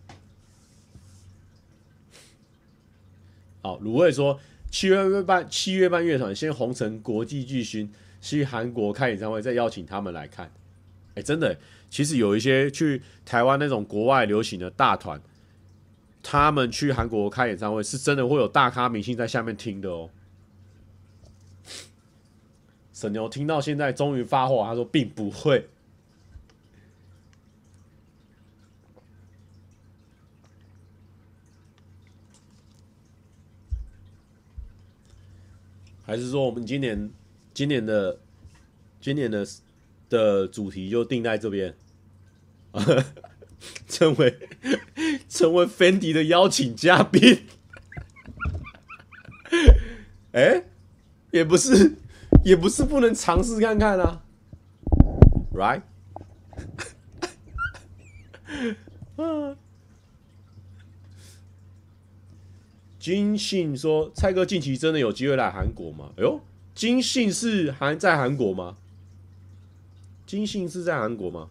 好，卤味说。七月半乐团先红尘国际巨星去韩国开演唱会，再邀请他们来看。哎，真的，其实有一些去台湾那种国外流行的大团，他们去韩国开演唱会是真的会有大咖明星在下面听的哦。沈牛听到现在终于发火，他说并不会。还是说我们今年的主题就定在这边，成为 Fendi 的邀请嘉宾，哎、欸，也不是不能尝试看看啊 ，right？ 金信说：“蔡哥近期真的有机会来韩国吗？”哎呦，金信是还在韩国吗？金信是在韩国吗？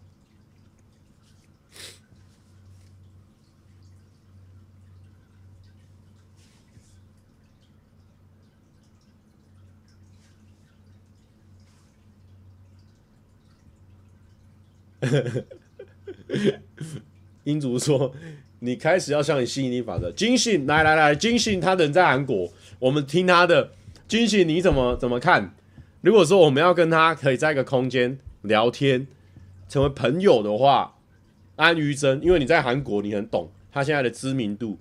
英族说。你开始要像你吸引力法则，金信来，金信他人在韩国，我们听他的。金信你怎么看？如果说我们要跟他可以在一个空间聊天，成为朋友的话，安于真，因为你在韩国你很懂他现在的知名度。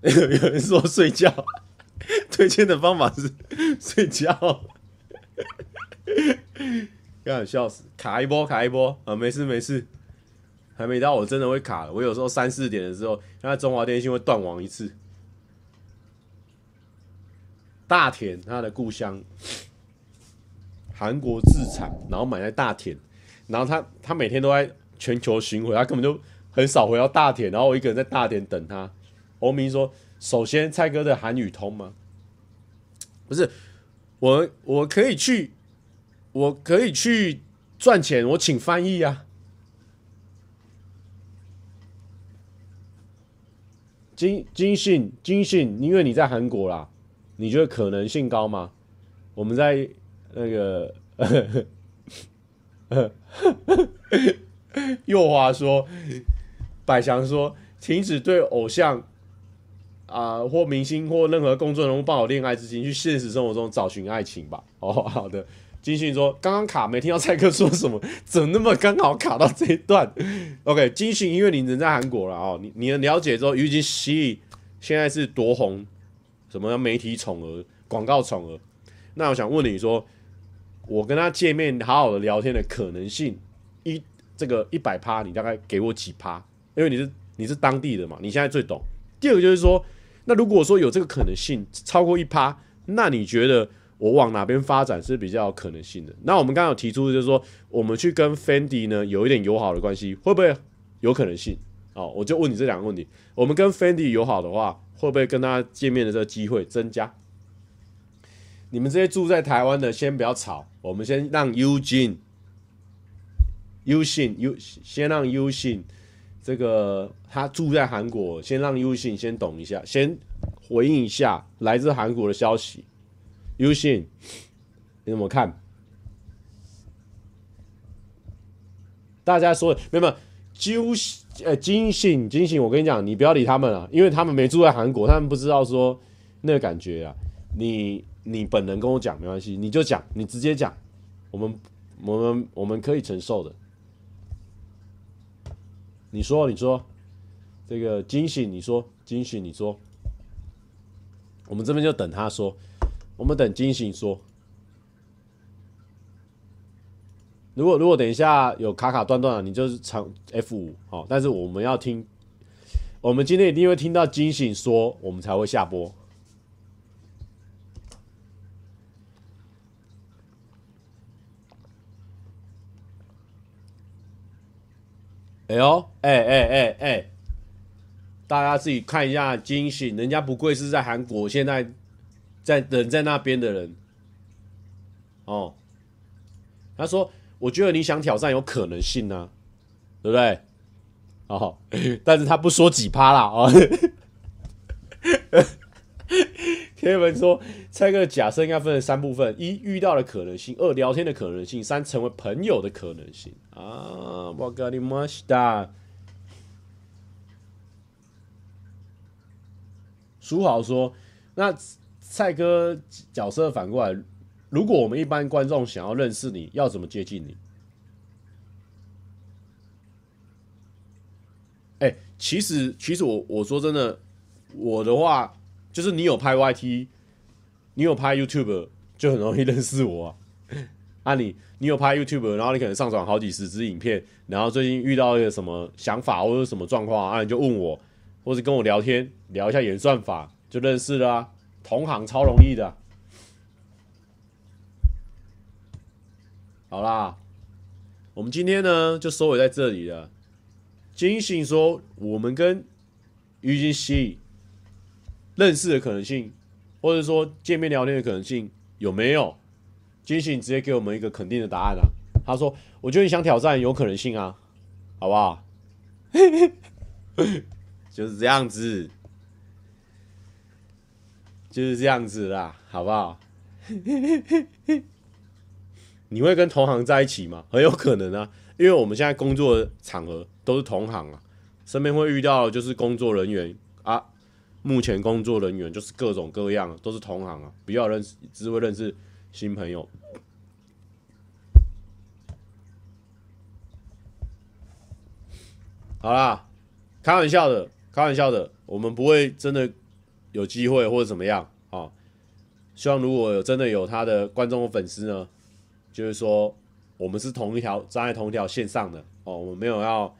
有人说睡觉，推荐的方法是睡觉。干笑死，卡一波啊，没事。还没到，我真的会卡了。我有时候3、4点的时候，那中华电信会断网一次。大田他的故乡，韩国自产，然后买在大田，然后他每天都在全球巡回，他根本就很少回到大田。然后我一个人在大田等他。欧明说：“首先，蔡哥的韩语通吗？不是，我可以去赚钱，我请翻译啊。”金信，因为你在韩国啦，你觉得可能性高吗？我们在那个佑华说，百祥说，停止对偶像啊、或明星或任何公众人物抱有恋爱之情，去现实生活中找寻爱情吧。哦，好的。金信说，刚刚卡没听到蔡哥说什么，怎么那么刚好卡到这一段 ？OK， 金信，因为你人在韩国了哦，你能了解之后，于金熙现在是多红，什么媒体宠儿、广告宠儿？那我想问你说，我跟他见面好好的聊天的可能性，100%，你大概给我几%？因为你是当地的嘛，你现在最懂。第二个就是说，那如果说有这个可能性超过1%，那你觉得？我往哪边发展是比较有可能性的？那我们刚刚有提出，就是说我们去跟 Fendi 呢有一点友好的关系，会不会有可能性？哦，我就问你这两个问题：我们跟 Fendi 友好的话，会不会跟他见面的这个机会增加？你们这些住在台湾的，先不要吵，我们先让 U信这个他住在韩国，先让 U 信先懂一下，先回应一下来自韩国的消息。U 信，你怎么看？大家说没有，金信，我跟你讲，你不要理他们啊，因为他们没住在韩国，他们不知道说那个感觉啊。你本人跟我讲没关系，你就讲，你直接讲，我们可以承受的。你说，这个金信，你说，我们这边就等他说。我们等金信说，如果等一下有卡断了，你就是长 F5 好、哦，但是我们要听，我们今天一定会听到金信说，我们才会下播。哎呦，哎，大家自己看一下惊醒，人家不愧是在韩国现在人在那边的人哦。他说：“我觉得你想挑战有可能性啊，对不对？”哦，但是他不说几趴啦哦。天文说：“猜个假设应该分成三部分：一、遇到的可能性；二、聊天的可能性；三、成为朋友的可能性。”啊，わかりました。书豪说：“那蔡哥角色反过来，如果我们一般观众想要认识你，要怎么接近你？”欸，其实我说真的，我的话。就是你有拍 YT， 你有拍 YouTube， 就很容易认识我啊。啊你有拍 YouTube， 然后你可能上传好几十支影片，然后最近遇到一个什么想法或者什么状况，啊你就问我，或是跟我聊天聊一下演算法，就认识了啊。同行超容易的啊。好啦，我们今天呢就收尾在这里了。金信说，我们跟于金熙。认识的可能性，或者说见面聊天的可能性有没有？金星直接给我们一个肯定的答案啊！他说：“我觉得你想挑战有可能性啊，好不好？”就是这样子啦，好不好？你会跟同行在一起吗？很有可能啊，因为我们现在工作的场合都是同行啊，身边会遇到的就是工作人员啊。目前工作人员就是各种各样，都是同行啊，不要认识，只会认识新朋友。好啦，开玩笑的，我们不会真的有机会或者怎么样啊。希望如果有真的有他的观众和粉丝呢，就是说我们是站在同一条线上的哦，我们没有要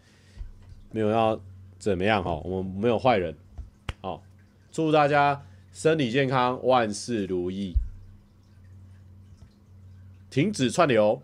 怎么样哦，我们没有坏人。祝大家身体健康，万事如意。停止串流，